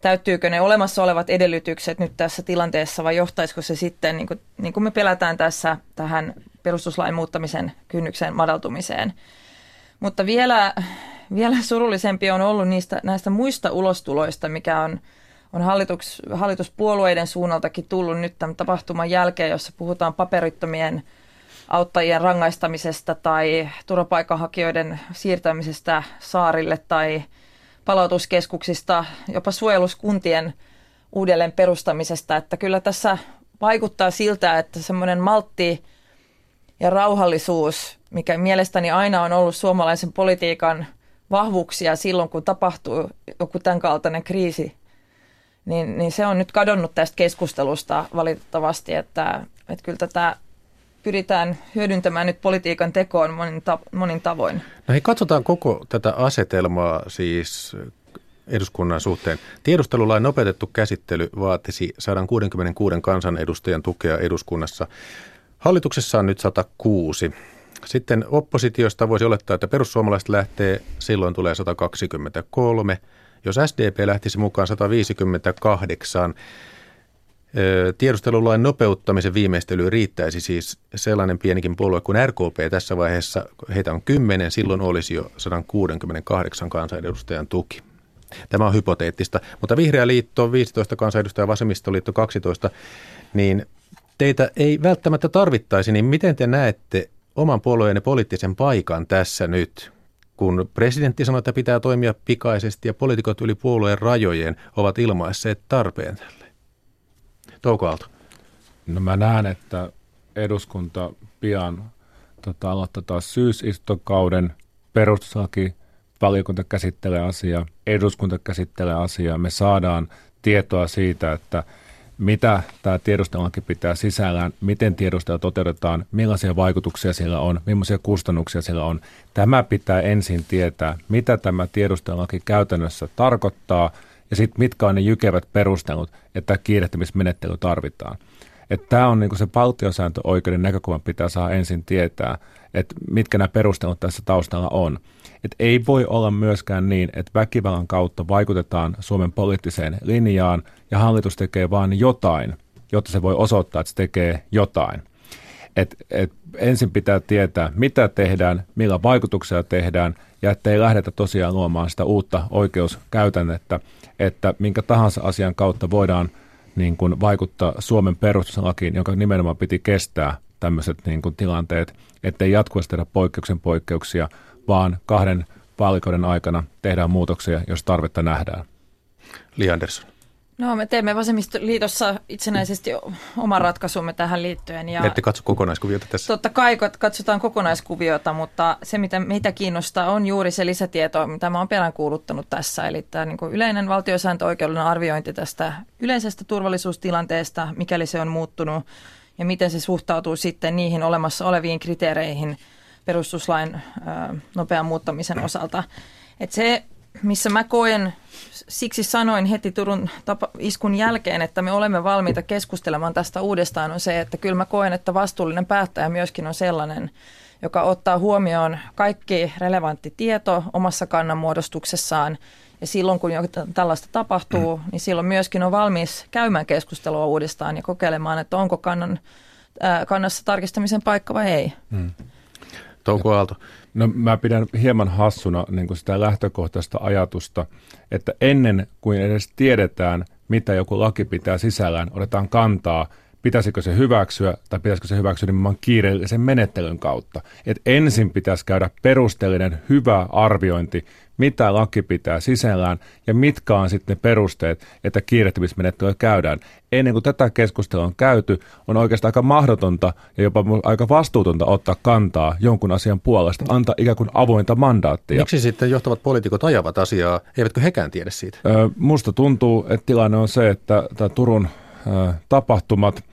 täyttyykö ne olemassa olevat edellytykset nyt tässä tilanteessa vai johtaisiko se sitten, niin kuin, niin kuin me pelätään tässä, tähän perustuslain muuttamisen kynnyksen madaltumiseen. Mutta vielä, vielä surullisempi on ollut niistä, näistä muista ulostuloista, mikä on, on hallitus, hallituspuolueiden suunnaltakin tullut nyt tämän tapahtuman jälkeen, jossa puhutaan paperittomien auttajien rangaistamisesta tai turvapaikanhakijoiden siirtämisestä saarille tai palautuskeskuksista, jopa suojeluskuntien uudelleen perustamisesta. Että kyllä tässä vaikuttaa siltä, että semmoinen maltti ja rauhallisuus, mikä mielestäni aina on ollut suomalaisen politiikan vahvuuksia silloin, kun tapahtuu joku tämän kaltainen kriisi, niin, niin se on nyt kadonnut tästä keskustelusta valitettavasti, että, että kyllä tätä pyritään hyödyntämään nyt politiikan tekoon monin, ta- monin tavoin. Näin katsotaan koko tätä asetelmaa siis eduskunnan suhteen. Tiedustelulain nopeutettu käsittely vaatisi sata kuusikymmentäkuusi kansanedustajan tukea eduskunnassa. Hallituksessa on nyt sata kuusi. Sitten oppositiosta voisi olettaa, että perussuomalaiset lähtee, silloin tulee sata kaksikymmentäkolme. Jos S D P lähtisi mukaan sata viisikymmentäkahdeksan. Tiedustelulain nopeuttamisen viimeistelyyn riittäisi siis sellainen pienikin puolue kuin R K P tässä vaiheessa, heitä on kymmenen, silloin olisi jo sata kuusikymmentäkahdeksan kansanedustajan tuki. Tämä on hypoteettista, mutta Vihreä liitto on viisitoista kansanedustajaa, Vasemmistoliitto kaksitoista, niin teitä ei välttämättä tarvittaisi, niin miten te näette oman puolueenne poliittisen paikan tässä nyt? Kun presidentti sanoi, että pitää toimia pikaisesti ja poliitikot yli puolueen rajojen ovat ilmaisseet tarpeen tälle. Touko Aalto. No mä näen, että eduskunta pian tota, aloittaa taas syysistuntokauden. Perustuslaki, valiokunta käsittelee asiaa, eduskunta käsittelee asiaa. Me saadaan tietoa siitä, että mitä tämä tiedustelulaki pitää sisällään, miten tiedustelu toteutetaan, millaisia vaikutuksia sillä on, millaisia kustannuksia sillä on. Tämä pitää ensin tietää, mitä tämä tiedustelulaki käytännössä tarkoittaa. Ja sitten mitkä on ne jykevät perustelut, että kiirehtimismenettely tarvitaan. Että tämä on niinku se valtiosääntöoikeuden näkökulman pitää saada ensin tietää, että mitkä nämä perustelut tässä taustalla on. Että ei voi olla myöskään niin, että väkivallan kautta vaikutetaan Suomen poliittiseen linjaan ja hallitus tekee vain jotain, jotta se voi osoittaa, että se tekee jotain. Et, et ensin pitää tietää, mitä tehdään, millä vaikutuksella tehdään ja ettei lähdetä tosiaan luomaan sitä uutta oikeuskäytännettä, että minkä tahansa asian kautta voidaan niin kuin, vaikuttaa Suomen perustuslakiin, jonka nimenomaan piti kestää tämmöiset niin kuin, tilanteet, ettei jatkuvasti tehdä poikkeuksen poikkeuksia, vaan kahden vaalikauden aikana tehdään muutoksia, jos tarvetta nähdään. Li Andersson. No me teemme Vasemmistoliitossa itsenäisesti oman ratkaisumme tähän liittyen. Ja ette katso kokonaiskuviota tässä? Totta kai katsotaan kokonaiskuviota, mutta se mitä meitä kiinnostaa on juuri se lisätieto, mitä mä oon peräänkuuluttanut tässä. Eli tämä niin kuin yleinen valtiosääntöoikeudellinen arviointi tästä yleisestä turvallisuustilanteesta, mikäli se on muuttunut ja miten se suhtautuu sitten niihin olemassa oleviin kriteereihin perustuslain ö, nopean muuttamisen osalta. Et se missä mä koen, siksi sanoin heti Turun tapa- iskun jälkeen, että me olemme valmiita keskustelemaan tästä uudestaan, on se, että kyllä mä koen, että vastuullinen päättäjä myöskin on sellainen, joka ottaa huomioon kaikki relevantti tieto omassa kannanmuodostuksessaan. Ja silloin, kun tällaista tapahtuu, niin silloin myöskin on valmis käymään keskustelua uudestaan ja kokeilemaan, että onko kannan, äh, kannassa tarkistamisen paikka vai ei. Hmm. Touko Aalto. No mä pidän hieman hassuna niin kuin sitä lähtökohtaista ajatusta, että ennen kuin edes tiedetään, mitä joku laki pitää sisällään, otetaan kantaa, pitäisikö se hyväksyä tai pitäisikö se hyväksyä nimenomaan kiireellisen menettelyn kautta. Et ensin pitäisi käydä perusteellinen hyvä arviointi, mitä laki pitää sisällään ja mitkä on sitten ne perusteet, että kiirehtimismenettelyä käydään. Ennen kuin tätä keskustelua on käyty, on oikeastaan aika mahdotonta ja jopa aika vastuutonta ottaa kantaa jonkun asian puolesta, antaa ikään kuin avointa mandaattia. Miksi sitten johtavat poliitikot ajavat asiaa? Eivätkö hekään tiedä siitä? Öö, musta tuntuu, että tilanne on se, että tämä Turun öö, tapahtumat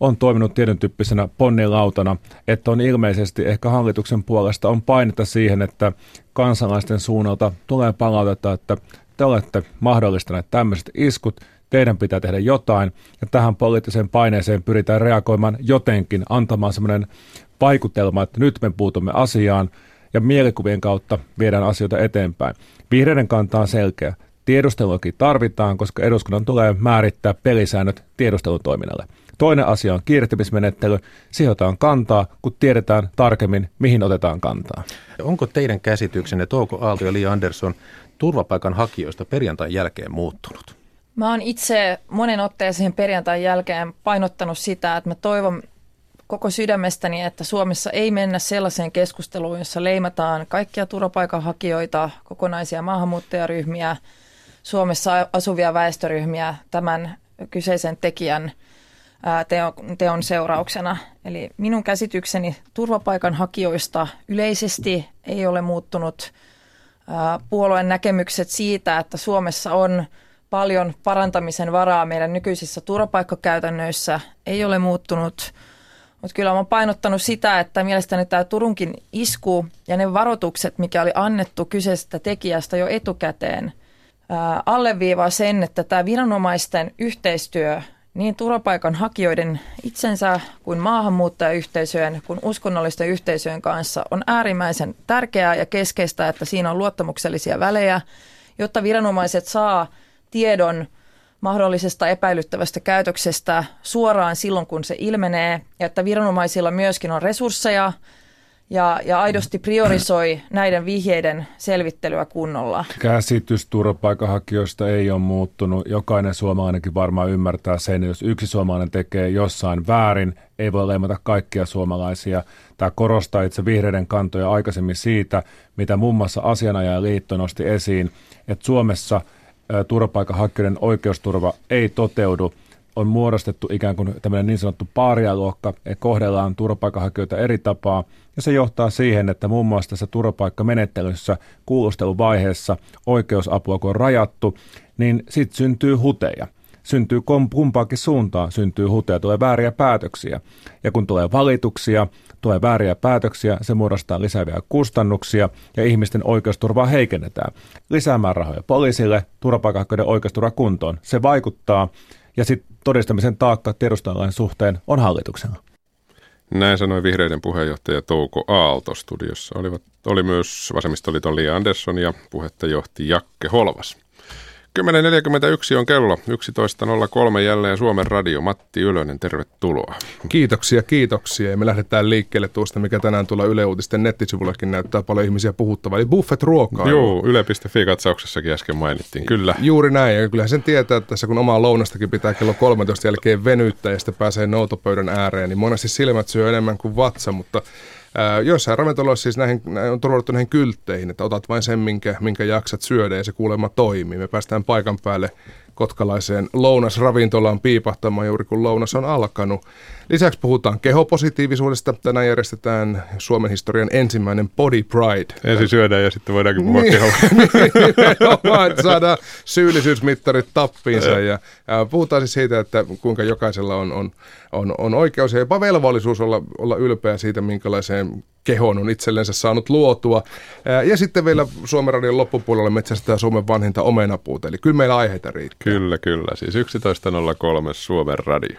on toiminut tietyn tyyppisenä ponnilautana, että on ilmeisesti ehkä hallituksen puolesta on painetta siihen, että kansalaisten suunnalta tulee palautetta, että te olette mahdollistaneet tämmöiset iskut, teidän pitää tehdä jotain, ja tähän poliittiseen paineeseen pyritään reagoimaan jotenkin, antamaan semmoinen vaikutelma, että nyt me puutumme asiaan, ja mielikuvien kautta viedään asioita eteenpäin. Vihreiden kanta on selkeä. Tiedusteluakin tarvitaan, koska eduskunnan tulee määrittää pelisäännöt tiedustelutoiminnalle. Toinen asia on kiirehtimismenettely. Siihen otetaan kantaa, kun tiedetään tarkemmin, mihin otetaan kantaa. Onko teidän käsityksenne, Touko Aalto ja Li Andersson, turvapaikanhakijoista perjantain jälkeen muuttunut? Mä oon itse monen otteeseen perjantain jälkeen painottanut sitä, että mä toivon koko sydämestäni, että Suomessa ei mennä sellaiseen keskusteluun, jossa leimataan kaikkia turvapaikanhakijoita, kokonaisia maahanmuuttajaryhmiä, Suomessa asuvia väestöryhmiä tämän kyseisen tekijän teon seurauksena. Eli minun käsitykseni turvapaikanhakijoista yleisesti ei ole muuttunut. Puolueen näkemykset siitä, että Suomessa on paljon parantamisen varaa meidän nykyisissä turvapaikkakäytännöissä, ei ole muuttunut. Mutta kyllä olen painottanut sitä, että mielestäni tämä Turunkin isku ja ne varoitukset, mikä oli annettu kyseisestä tekijästä jo etukäteen, alleviivaa sen, että tämä viranomaisten yhteistyö niin turvapaikanhakijoiden itsensä kuin maahanmuuttajayhteisöjen kuin uskonnollisten yhteisöjen kanssa on äärimmäisen tärkeää ja keskeistä, että siinä on luottamuksellisia välejä, jotta viranomaiset saa tiedon mahdollisesta epäilyttävästä käytöksestä suoraan silloin, kun se ilmenee, ja että viranomaisilla myöskin on resursseja ja, ja aidosti priorisoi näiden vihjeiden selvittelyä kunnolla. Käsitys turvapaikanhakijoista ei ole muuttunut. Jokainen suomalainenkin varmaan ymmärtää sen, jos yksi suomalainen tekee jossain väärin, ei voi leimata kaikkia suomalaisia. Tämä korostaa itse vihreiden kantoja aikaisemmin siitä, mitä muun muassa Asianajajaliitto nosti esiin, että Suomessa turvapaikanhakijoiden oikeusturva ei toteudu. On muodostettu ikään kuin tämmöinen niin sanottu paarialuokka, että kohdellaan turvapaikanhakijoita eri tapaa, ja se johtaa siihen, että muun muassa tässä turvapaikkamenettelyssä kuulusteluvaiheessa oikeusapua, kun on rajattu, niin sitten syntyy huteja. Syntyy kumpaakin suuntaan, syntyy huteja, tulee vääriä päätöksiä. Ja kun tulee valituksia, tulee vääriä päätöksiä, se muodostaa lisääviä kustannuksia ja ihmisten oikeusturvaa heikennetään. Lisäämään rahoja poliisille, turvapaikanhakijoiden oikeusturva kuntoon, se vaikuttaa. Ja sitten todistamisen taakka tiedustelulain suhteen on hallituksella. Näin sanoi vihreiden puheenjohtaja Touko Aalto. Studiossa Olivat, oli myös vasemmistoliiton Li Andersson ja puhetta johti Jakke Holvas. kymmenen neljäkymmentäyksi on kello, yksitoista nolla kolme jälleen Suomen Radio. Matti Ylönen, tervetuloa. Kiitoksia, kiitoksia. Ja me lähdetään liikkeelle tuosta, mikä tänään tuolla Yle Uutisten nettisivullakin näyttää paljon ihmisiä puhuttavaa, eli buffet-ruokaa. Joo, yle piste fi-katsauksessakin äsken mainittiin, kyllä. Juuri näin, ja kyllähän sen tietää, että tässä kun omaa lounastakin pitää kello kolmetoista jälkeen venyttää ja sitten pääsee noutopöydän ääreen, niin monesti silmät syö enemmän kuin vatsa, mutta joissain ravintoloissa siis näihin, on turvattu näihin kyltteihin, että otat vain sen, minkä, minkä jaksat syödä, ja se kuulemma toimii. Me päästään paikan päälle kotkalaiseen lounasravintolaan piipahtamaan juuri kun lounas on alkanut. Lisäksi puhutaan kehopositiivisuudesta. Tänään järjestetään Suomen historian ensimmäinen Body Pride. Ensin syödään ja sitten voidaankin puhua niin, keholla. Niin, että saadaan syyllisyysmittarit tappiinsa. Ja, ja puhutaan siis siitä, että kuinka jokaisella on, on, on, on oikeus ja jopa velvollisuus olla, olla ylpeä siitä, minkälaiseen kehon on itsellensä saanut luotua. Ja sitten vielä Suomen Radion loppupuolella metsästetään Suomen vanhinta omenapuuta. Eli kyllä meillä aiheita riittää. Kyllä, kyllä. Siis yksitoista nolla kolme Suomen Radio.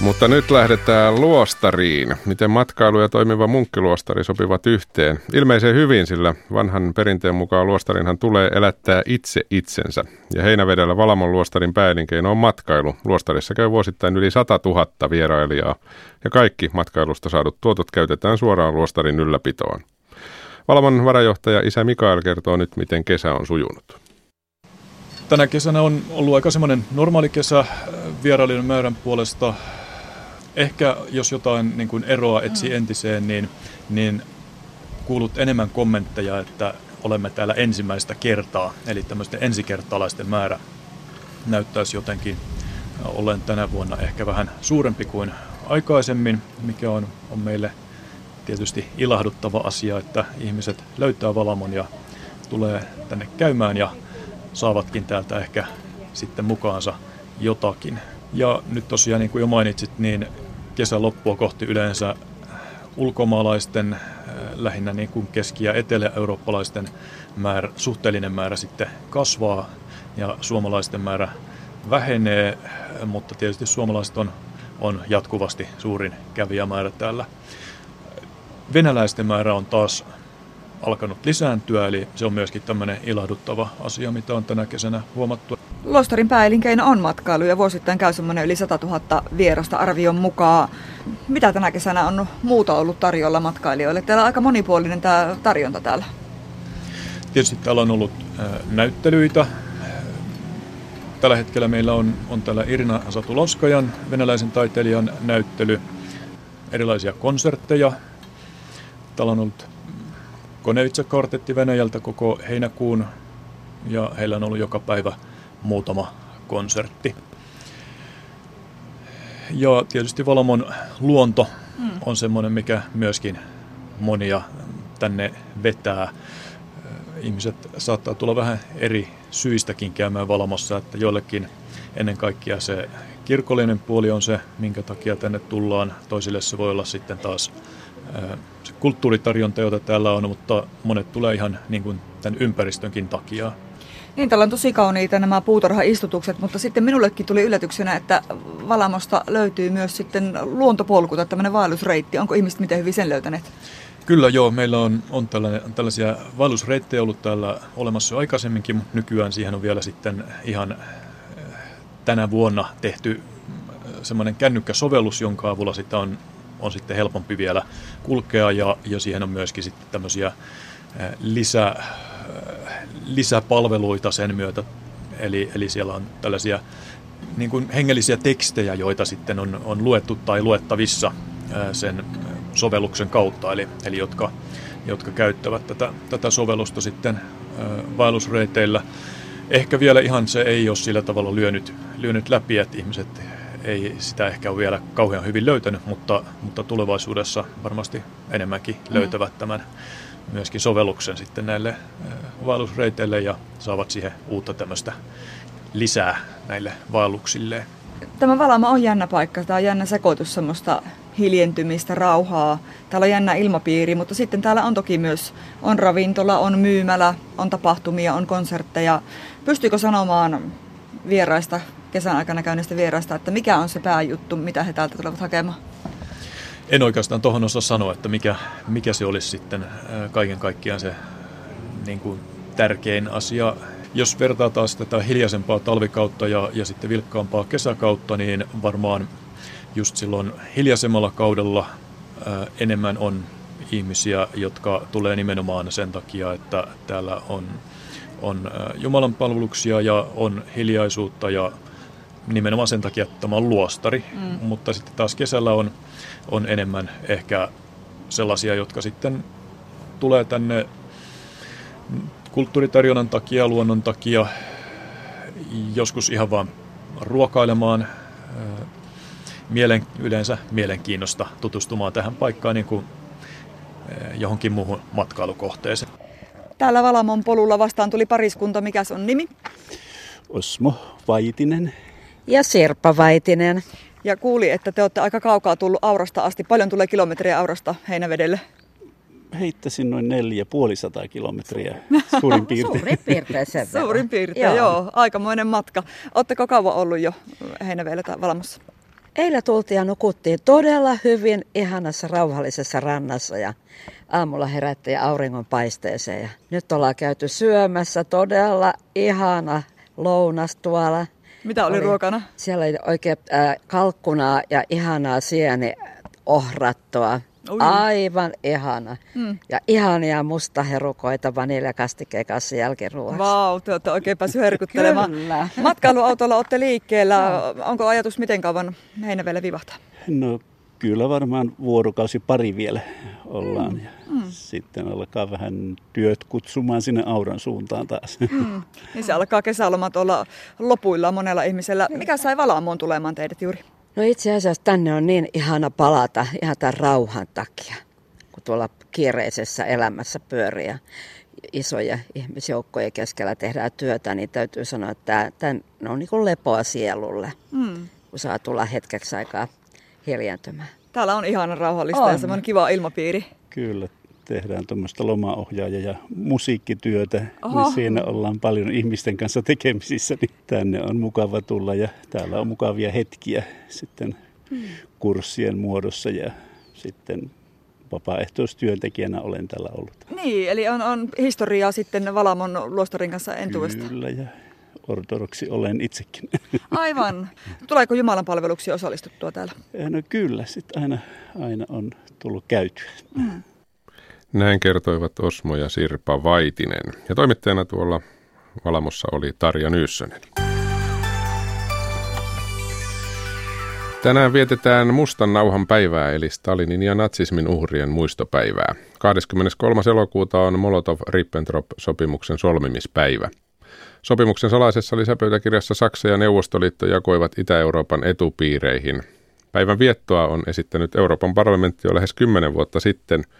Mutta nyt lähdetään luostariin. Miten matkailu ja toimiva munkkiluostari sopivat yhteen? Ilmeisen hyvin, sillä vanhan perinteen mukaan luostarinhan tulee elättää itse itsensä. Ja Heinävedellä Valamon luostarin pääelinkeino on matkailu. Luostarissa käy vuosittain yli satatuhatta vierailijaa. Ja kaikki matkailusta saadut tuotot käytetään suoraan luostarin ylläpitoon. Valamon varajohtaja isä Mikael kertoo nyt, miten kesä on sujunut. Tänä kesänä on ollut aika semmoinen normaali kesä vierailijan määrän puolesta. Ehkä jos jotain niin kuin eroa etsi entiseen, niin, niin kuulut enemmän kommentteja, että olemme täällä ensimmäistä kertaa. Eli tämmöisten ensikertalaisten määrä näyttäisi jotenkin olleen tänä vuonna ehkä vähän suurempi kuin aikaisemmin, mikä on, on meille tietysti ilahduttava asia, että ihmiset löytää Valamon ja tulee tänne käymään ja saavatkin täältä ehkä sitten mukaansa jotakin. Ja nyt tosiaan, niin kuin jo mainitsit, niin kesän loppua kohti yleensä ulkomaalaisten, lähinnä niin kuin keski- ja etelä-eurooppalaisten määrä, suhteellinen määrä sitten kasvaa ja suomalaisten määrä vähenee, mutta tietysti suomalaiset on, on jatkuvasti suurin kävijämäärä täällä. Venäläisten määrä on taas alkanut lisääntyä, eli se on myöskin tämmöinen ilahduttava asia, mitä on tänä kesänä huomattu. Loistorin pääelinkeino on matkailu ja vuosittain käy semmoinen yli satatuhatta vierasta arvion mukaan. Mitä tänä kesänä on muuta ollut tarjolla matkailijoille? Täällä on aika monipuolinen tämä tarjonta täällä. Tietysti täällä on ollut näyttelyitä. Tällä hetkellä meillä on, on täällä Irina Satulovskajan, venäläisen taiteilijan näyttely, erilaisia konsertteja. Täällä on ollut Konevitsa-kvartetti Venäjältä koko heinäkuun ja heillä on ollut joka päivä muutama konsertti. Ja tietysti Valamon luonto mm. on semmoinen, mikä myöskin monia tänne vetää. Ihmiset saattaa tulla vähän eri syistäkin käymään Valamossa, että joillekin ennen kaikkea se kirkollinen puoli on se, minkä takia tänne tullaan. Toisille se voi olla sitten taas se kulttuuritarjonta, jota täällä on, mutta monet tulee ihan niin kuin tämän ympäristönkin takia. Niin, täällä on tosi kauniita nämä puutarhaistutukset, mutta sitten minullekin tuli yllätyksenä, että Valamosta löytyy myös sitten luontopolku tai tämmöinen vaellusreitti. Onko ihmiset miten hyvin sen löytäneet? Kyllä joo, meillä on, on tällaisia vaellusreittejä ollut täällä olemassa aikaisemminkin, mutta nykyään siihen on vielä sitten ihan tänä vuonna tehty semmoinen kännykkäsovellus, jonka avulla sitä on, on sitten helpompi vielä kulkea ja, ja siihen on myöskin sitten tämmöisiä lisä, lisäpalveluita sen myötä. Eli, eli siellä on tällaisia niin kuin hengellisiä tekstejä, joita sitten on, on luettu tai luettavissa sen sovelluksen kautta, eli, eli jotka, jotka käyttävät tätä, tätä sovellusta sitten vaellusreiteillä. Ehkä vielä ihan se ei ole sillä tavalla lyönyt, lyönyt läpi, että ihmiset ei sitä ehkä ole vielä kauhean hyvin löytänyt, mutta, mutta tulevaisuudessa varmasti enemmänkin löytävät tämän myöskin sovelluksen sitten näille vaellusreiteille ja saavat siihen uutta tämmöistä lisää näille vaelluksilleen. Tämä Valama on jännä paikka. Tämä on jännä sekoitus semmoista hiljentymistä, rauhaa. Täällä on jännä ilmapiiri, mutta sitten täällä on toki myös on ravintola, on myymälä, on tapahtumia, on konsertteja. Pystyykö sanomaan vieraista, kesän aikana käyneistä vieraista, että mikä on se pääjuttu, mitä he täältä tulevat hakemaan? En oikeastaan tuohon osaa sanoa, että mikä, mikä se olisi sitten kaiken kaikkiaan se niin kuin tärkein asia. Jos vertaa taas tätä hiljaisempaa talvikautta ja, ja sitten vilkkaampaa kesäkautta, niin varmaan just silloin hiljaisemmalla kaudella ää, enemmän on ihmisiä, jotka tulee nimenomaan sen takia, että täällä on, on Jumalan palveluksia ja on hiljaisuutta ja nimenomaan sen takia, että tämä on luostari. Mm. Mutta sitten taas kesällä on, on enemmän ehkä sellaisia, jotka sitten tulee tänne kulttuuritarjonnan takia, luonnon takia, joskus ihan vaan ruokailemaan, mielen, yleensä mielenkiinnosta tutustumaan tähän paikkaan niin kuin johonkin muuhun matkailukohteeseen. Täällä Valamon polulla vastaan tuli pariskunta. Mikä se on nimi? Osmo Vaitinen. Ja Sirpa Vaitinen. Ja kuuli, että te olette aika kaukaa tullut Aurasta asti. Paljon tulee kilometriä Aurasta Heinävedelle? Heittäisin noin neljä puolisataa kilometriä suurin piirtein. Suurin piirtein sen verran. Suurin piirtein, joo. joo. Aikamoinen matka. Oletteko kauan ollut jo Heinävedellä tai Valamassa? Eilen tultiin ja nukuttiin todella hyvin ihanassa rauhallisessa rannassa ja aamulla herättiin auringonpaisteeseen. Ja nyt ollaan käyty syömässä todella ihana lounas tuolla. Mitä oli, oli ruokana? Siellä oli oikein äh, kalkkunaa ja ihanaa sieniohrattoa. Ui. Aivan ihana. Mm. Ja ihania mustaherukoita vaniljakastikeen kanssa jälkiruoassa. Vau, te olette oikein päässyt herkuttelemaan. Kyllä. Matkailuautolla olette liikkeellä. No. Onko ajatus miten kauan Heinävedelle vivahtaa? No kyllä varmaan vuorokausi pari vielä ollaan. Mm. Ja mm. sitten alkaa vähän työt kutsumaan sinne Auran suuntaan taas. Mm. Niin se alkaa kesälomat olla lopuilla monella ihmisellä. Mikä sai Valamoon tulemaan teidät juuri? No itse asiassa tänne on niin ihana palata ihan tämän rauhan takia, kun tuolla kiireisessä elämässä pyörii ja isoja ihmisjoukkoja keskellä tehdään työtä, niin täytyy sanoa, että tämä on niin kuin lepoa sielulle, mm. kun saa tulla hetkeksi aikaa hiljentymään. Täällä on ihana rauhallista on. Ja semmoinen kiva ilmapiiri. Kyllä. Tehdään tuommoista lomaohjaaja- ja musiikkityötä, Oho. Niin siinä ollaan paljon ihmisten kanssa tekemisissä. Niin tänne on mukava tulla ja täällä on mukavia hetkiä sitten hmm. kurssien muodossa ja sitten vapaaehtoistyöntekijänä olen täällä ollut. Niin, eli on, on historiaa sitten Valamon luostarin kanssa entuudesta. Kyllä ja ortodoksi olen itsekin. Aivan. Tuleeko Jumalan palveluksiin osallistuttua täällä? No kyllä, sitten aina, aina on tullut käytyä. Hmm. Näin kertoivat Osmo ja Sirpa Vaitinen. Ja toimittajana tuolla Valamossa oli Tarja Nyyssönen. Tänään vietetään mustan nauhan päivää, eli Stalinin ja natsismin uhrien muistopäivää. kahdeskymmeneskolmas elokuuta on Molotov-Ribbentrop-sopimuksen solmimispäivä. Sopimuksen salaisessa lisäpöytäkirjassa Saksa ja Neuvostoliitto jakoivat Itä-Euroopan etupiireihin. Päivän viettoa on esittänyt Euroopan parlamentti jo lähes kymmenen vuotta sitten –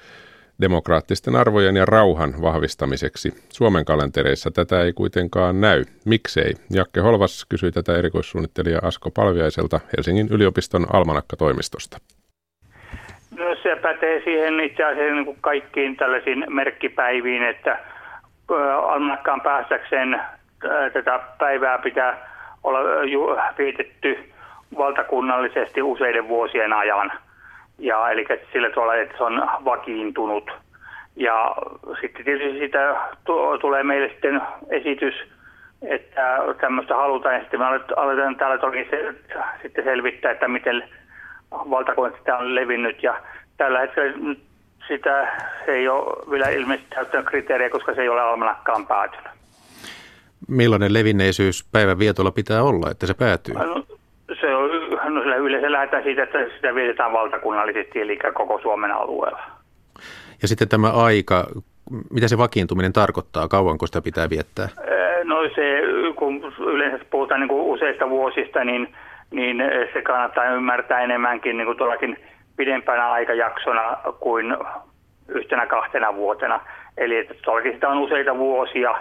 demokraattisten arvojen ja rauhan vahvistamiseksi. Suomen kalentereissa tätä ei kuitenkaan näy. Miksei? Jakke Holvas kysyi tätä erikoissuunnittelija Asko Palviaiselta Helsingin yliopiston almanakkatoimistosta. No se pätee siihen itse asiassa niin kuin kaikkiin tällaisiin merkkipäiviin, että almanakkaan päästäkseen tätä päivää pitää olla vietetty valtakunnallisesti useiden vuosien ajan. Ja eli sillä tavalla, että se on vakiintunut. Ja sitten tietysti sitä t- tulee meille sitten esitys, että tämmöistä halutaan. Ja sitten me aletaan täällä toki se, sitten selvittää, että miten valtakunnat sitä on levinnyt. Ja tällä hetkellä sitä se ei ole vielä ilmeisesti täyttänyt kriteerejä, koska se ei ole almanakkaan päätynyt. Millainen levinneisyys päivän vietolla pitää olla, että se päätyy? No, se on No sillä yleensä lähdetään siitä, että sitä vietetään valtakunnallisesti, eli koko Suomen alueella. Ja sitten tämä aika, mitä se vakiintuminen tarkoittaa? Kauanko sitä pitää viettää? No se, kun yleensä puhutaan niin kuin useista vuosista, niin, niin se kannattaa ymmärtää enemmänkin niin kuin tuollakin pidempänä aikajaksona kuin yhtenä kahtena vuotena. Eli että tuollakin sitä on useita vuosia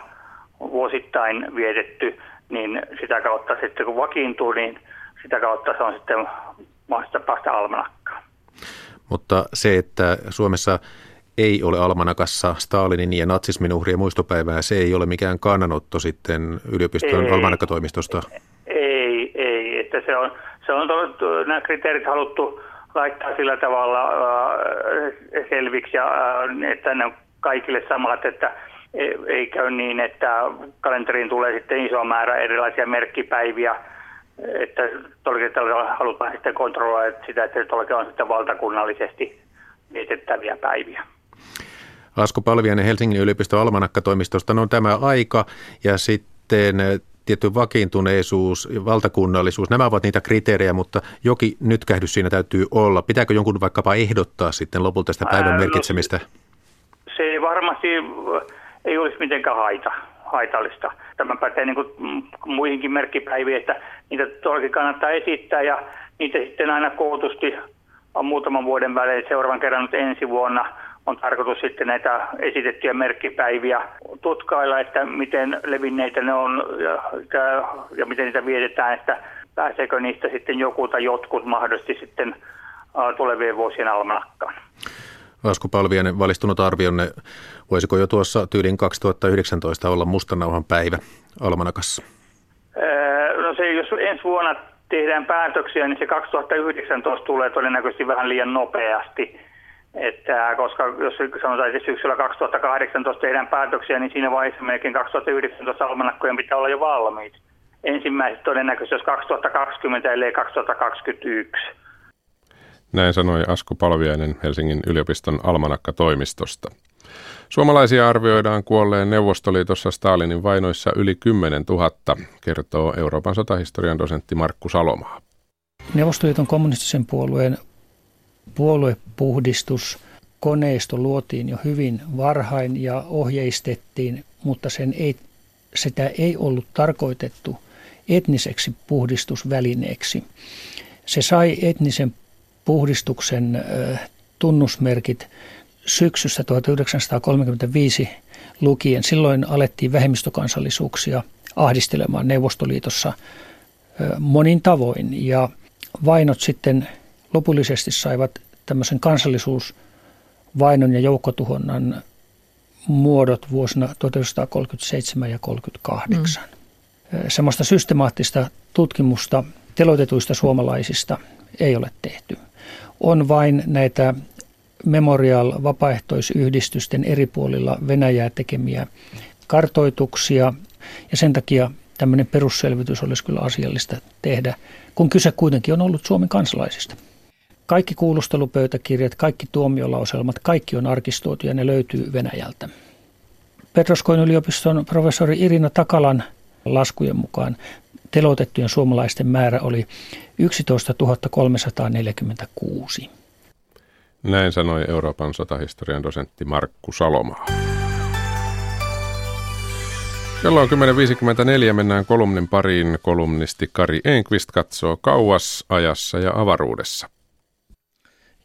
vuosittain vietetty, niin sitä kautta sitten kun vakiintuu, niin sitä kautta se on sitten mahdollista päästä almanakkaan. Mutta se, että Suomessa ei ole almanakassa Stalinin ja natsismin uhrien muistopäivää, se ei ole mikään kannanotto sitten yliopiston ei, almanakkatoimistosta? Ei, ei. Että se on, se on todettu, nämä kriteerit haluttu laittaa sillä tavalla äh, selviksi, ja, äh, että ne on kaikille samat, että ei, ei käy niin, että kalenteriin tulee sitten iso määrä erilaisia merkkipäiviä, että todella halutaan sitten kontrolloida sitä, että todella on sitten valtakunnallisesti mietittäviä päiviä. Asko Palviainen Helsingin yliopiston almanakkatoimistosta. No tämä aika ja sitten tietty vakiintuneisuus ja valtakunnallisuus, nämä ovat niitä kriteerejä, mutta jokin nytkähdys siinä täytyy olla. Pitääkö jonkun vaikkapa ehdottaa sitten lopulta sitä päivän merkitsemistä? No, se varmasti ei olisi mitenkään haita. haitallista. Tämä pätee niin kuin muihinkin merkkipäiviin, että niitä toki kannattaa esittää ja niitä sitten aina kootusti muutaman vuoden välein. Seuraavan kerran nyt ensi vuonna on tarkoitus sitten näitä esitettyjä merkkipäiviä tutkailla, että miten levinneitä ne on ja, ja, ja miten niitä vietetään, että pääseekö niistä sitten joku tai jotkut mahdollisesti sitten tulevien vuosien almanakkaan. Asko Palviainen, valistunut arvionne, voisiko jo tuossa tyylin kaksituhattayhdeksäntoista olla mustanauhan päivä almanakassa? No se, jos ensi vuonna tehdään päätöksiä, niin se kaksituhattayhdeksäntoista tulee todennäköisesti vähän liian nopeasti. Että, koska jos sanotaan, että syksyllä kaksituhattakahdeksantoista tehdään päätöksiä, niin siinä vaiheessa melkein kaksituhattayhdeksäntoista almanakkojen pitää olla jo valmiit. Ensimmäiset todennäköisesti jos kaksituhattakaksikymmentä, eli kaksituhattakaksikymmentäyksi. Näin sanoi Asko Palviainen Helsingin yliopiston almanakka-toimistosta. Suomalaisia arvioidaan kuolleen Neuvostoliitossa Stalinin vainoissa yli kymmenen tuhatta, kertoo Euroopan sotahistorian dosentti Markku Salomaa. Neuvostoliiton kommunistisen puolueen puoluepuhdistuskoneisto luotiin jo hyvin varhain ja ohjeistettiin, mutta sen ei, sitä ei ollut tarkoitettu etniseksi puhdistusvälineeksi. Se sai etnisen puhdistuksen tunnusmerkit syksystä tuhatyhdeksänsataakolmekymmentäviisi lukien. Silloin alettiin vähemmistökansallisuuksia ahdistelemaan Neuvostoliitossa monin tavoin. Ja vainot sitten lopullisesti saivat tämmöisen kansallisuusvainon ja joukkotuhonnan muodot vuosina tuhatyhdeksänsataakolmekymmentäseitsemän ja tuhatyhdeksänsataakolmekymmentäkahdeksan. Mm. Semmoista systemaattista tutkimusta teloitetuista suomalaisista ei ole tehty. On vain näitä Memorial-vapaaehtoisyhdistysten eri puolilla Venäjää tekemiä kartoituksia, ja sen takia tämmöinen perusselvitys olisi kyllä asiallista tehdä, kun kyse kuitenkin on ollut Suomen kansalaisista. Kaikki kuulustelupöytäkirjat, kaikki tuomiolauselmat, kaikki on arkistoitu ja ne löytyy Venäjältä. Petroskoin yliopiston professori Irina Takalan laskujen mukaan teloitettujen suomalaisten määrä oli yksitoistatuhatta kolmesataaneljäkymmentäkuusi. Näin sanoi Euroopan sotahistorian dosentti Markku Salomaa. Kello on kymmenen viisikymmentäneljä, mennään kolumnin pariin. Kolumnisti Kari Enqvist katsoo kauas ajassa ja avaruudessa.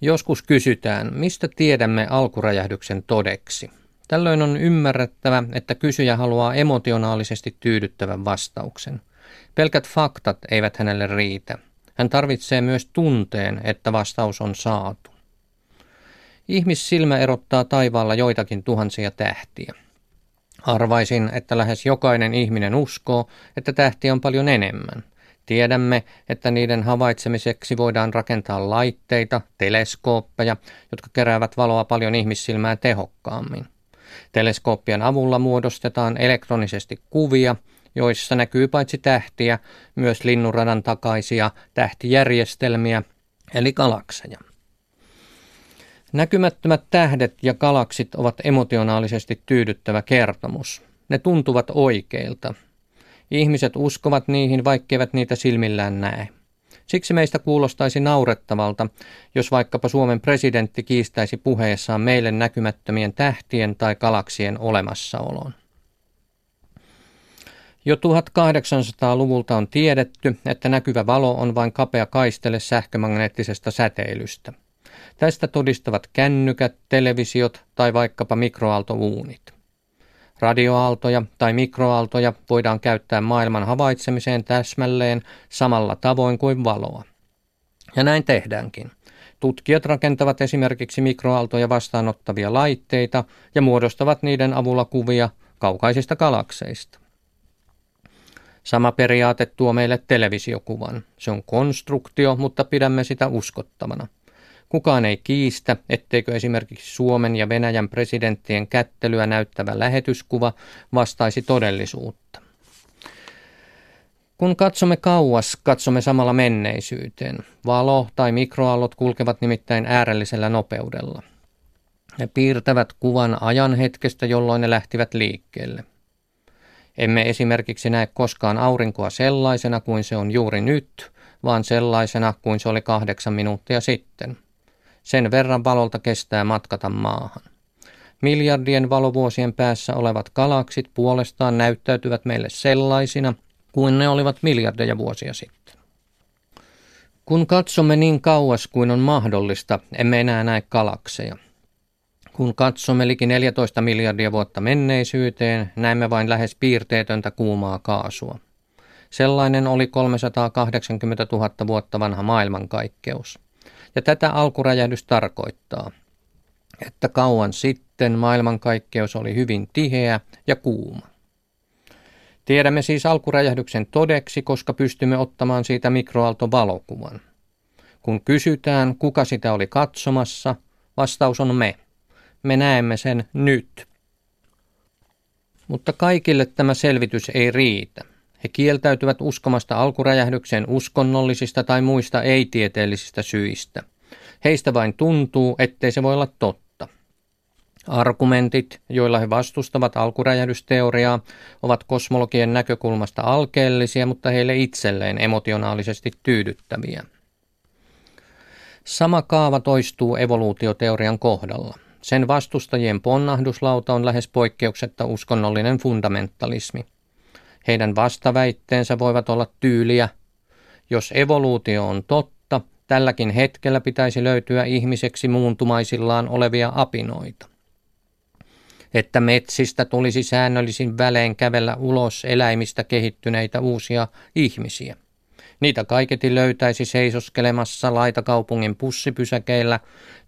Joskus kysytään, mistä tiedämme alkuräjähdyksen todeksi. Tällöin on ymmärrettävä, että kysyjä haluaa emotionaalisesti tyydyttävän vastauksen. Pelkät faktat eivät hänelle riitä. Hän tarvitsee myös tunteen, että vastaus on saatu. Ihmissilmä erottaa taivaalla joitakin tuhansia tähtiä. Arvaisin, että lähes jokainen ihminen uskoo, että tähtiä on paljon enemmän. Tiedämme, että niiden havaitsemiseksi voidaan rakentaa laitteita, teleskooppeja, jotka keräävät valoa paljon ihmissilmää tehokkaammin. Teleskooppien avulla muodostetaan elektronisesti kuvia, joissa näkyy paitsi tähtiä, myös linnunradan takaisia tähtijärjestelmiä, eli galakseja. Näkymättömät tähdet ja galaksit ovat emotionaalisesti tyydyttävä kertomus. Ne tuntuvat oikeilta. Ihmiset uskovat niihin, vaikkeivät niitä silmillään näe. Siksi meistä kuulostaisi naurettavalta, jos vaikkapa Suomen presidentti kiistäisi puheessaan meille näkymättömien tähtien tai galaksien olemassaolon. Jo tuhatkahdeksansataaluvulta on tiedetty, että näkyvä valo on vain kapea kaistele sähkömagneettisesta säteilystä. Tästä todistavat kännykät, televisiot tai vaikkapa mikroaaltouunit. Radioaaltoja tai mikroaaltoja voidaan käyttää maailman havaitsemiseen täsmälleen samalla tavoin kuin valoa. Ja näin tehdäänkin. Tutkijat rakentavat esimerkiksi mikroaaltoja vastaanottavia laitteita ja muodostavat niiden avulla kuvia kaukaisista galakseista. Sama periaate tuo meille televisiokuvan. Se on konstruktio, mutta pidämme sitä uskottavana. Kukaan ei kiistä, etteikö esimerkiksi Suomen ja Venäjän presidenttien kättelyä näyttävä lähetyskuva vastaisi todellisuutta. Kun katsomme kauas, katsomme samalla menneisyyteen. Valo tai mikroaallot kulkevat nimittäin äärellisellä nopeudella. Ne piirtävät kuvan ajanhetkestä, jolloin ne lähtivät liikkeelle. Emme esimerkiksi näe koskaan aurinkoa sellaisena kuin se on juuri nyt, vaan sellaisena kuin se oli kahdeksan minuuttia sitten. Sen verran valolta kestää matkata maahan. Miljardien valovuosien päässä olevat galaksit puolestaan näyttäytyvät meille sellaisina, kuin ne olivat miljardeja vuosia sitten. Kun katsomme niin kauas kuin on mahdollista, emme enää näe galakseja. Kun katsomme liki neljätoista miljardia vuotta menneisyyteen, näemme vain lähes piirteetöntä kuumaa kaasua. Sellainen oli kolmesataakahdeksankymmentätuhatta vuotta vanha maailmankaikkeus. Ja tätä alkuräjähdys tarkoittaa, että kauan sitten maailmankaikkeus oli hyvin tiheä ja kuuma. Tiedämme siis alkuräjähdyksen todeksi, koska pystymme ottamaan siitä mikroaaltovalokuvan. Kun kysytään, kuka sitä oli katsomassa, vastaus on me. Me näemme sen nyt. Mutta kaikille tämä selvitys ei riitä. He kieltäytyvät uskomasta alkuräjähdykseen uskonnollisista tai muista ei-tieteellisistä syistä. Heistä vain tuntuu, ettei se voi olla totta. Argumentit, joilla he vastustavat alkuräjähdysteoriaa, ovat kosmologien näkökulmasta alkeellisia, mutta heille itselleen emotionaalisesti tyydyttäviä. Sama kaava toistuu evoluutioteorian kohdalla. Sen vastustajien ponnahduslauta on lähes poikkeuksetta uskonnollinen fundamentalismi. Heidän vastaväitteensä voivat olla tyyliä. Jos evoluutio on totta, tälläkin hetkellä pitäisi löytyä ihmiseksi muuntumaisillaan olevia apinoita. Että metsistä tulisi säännöllisin välein kävellä ulos eläimistä kehittyneitä uusia ihmisiä. Niitä kaiketi löytäisi seisoskelemassa laitakaupungin pussipysäkeillä,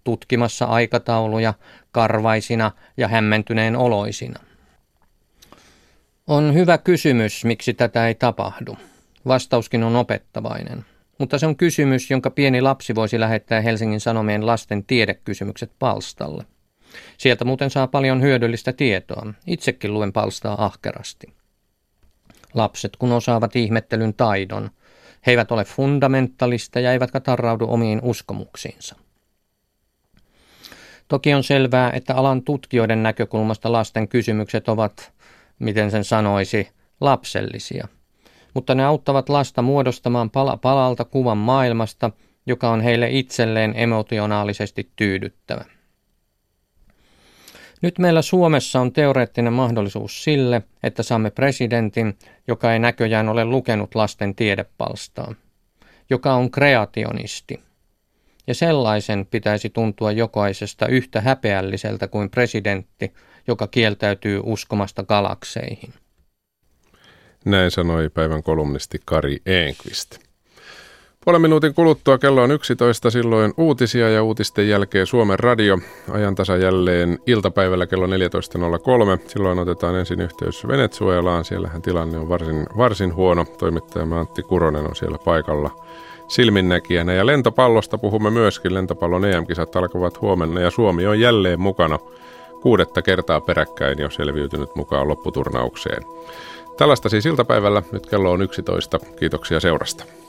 tutkimassa aikatauluja karvaisina ja hämmentyneen oloisina. On hyvä kysymys, miksi tätä ei tapahdu. Vastauskin on opettavainen. Mutta se on kysymys, jonka pieni lapsi voisi lähettää Helsingin Sanomien lasten tiedekysymykset palstalle. Sieltä muuten saa paljon hyödyllistä tietoa. Itsekin luen palstaa ahkerasti. Lapset kun osaavat ihmettelyn taidon. He eivät ole fundamentalisteja eivätkä tarraudu omiin uskomuksiinsa. Toki on selvää, että alan tutkijoiden näkökulmasta lasten kysymykset ovat, miten sen sanoisi, lapsellisia. Mutta ne auttavat lasta muodostamaan pala palalta kuvan maailmasta, joka on heille itselleen emotionaalisesti tyydyttävä. Nyt meillä Suomessa on teoreettinen mahdollisuus sille, että saamme presidentin, joka ei näköjään ole lukenut lasten tiedepalstaa, joka on kreationisti. Ja sellaisen pitäisi tuntua jokaisesta yhtä häpeälliseltä kuin presidentti, joka kieltäytyy uskomasta galakseihin. Näin sanoi päivän kolumnisti Kari Enqvist. Puolen minuutin kuluttua kello on yksitoista, silloin uutisia ja uutisten jälkeen Suomen radio. Ajantasa jälleen iltapäivällä kello neljätoista nolla kolme. Silloin otetaan ensin yhteys Venezuelaan. Siellähän tilanne on varsin, varsin huono. Toimittajamme Antti Kuronen on siellä paikalla silminnäkijänä. Ja lentopallosta puhumme myöskin. Lentopallon E M-kisat alkavat huomenna ja Suomi on jälleen mukana. Kuudetta kertaa peräkkäin jo selviytynyt mukaan lopputurnaukseen. Tällaista siis iltapäivällä. Nyt kello on yksitoista. Kiitoksia seurasta.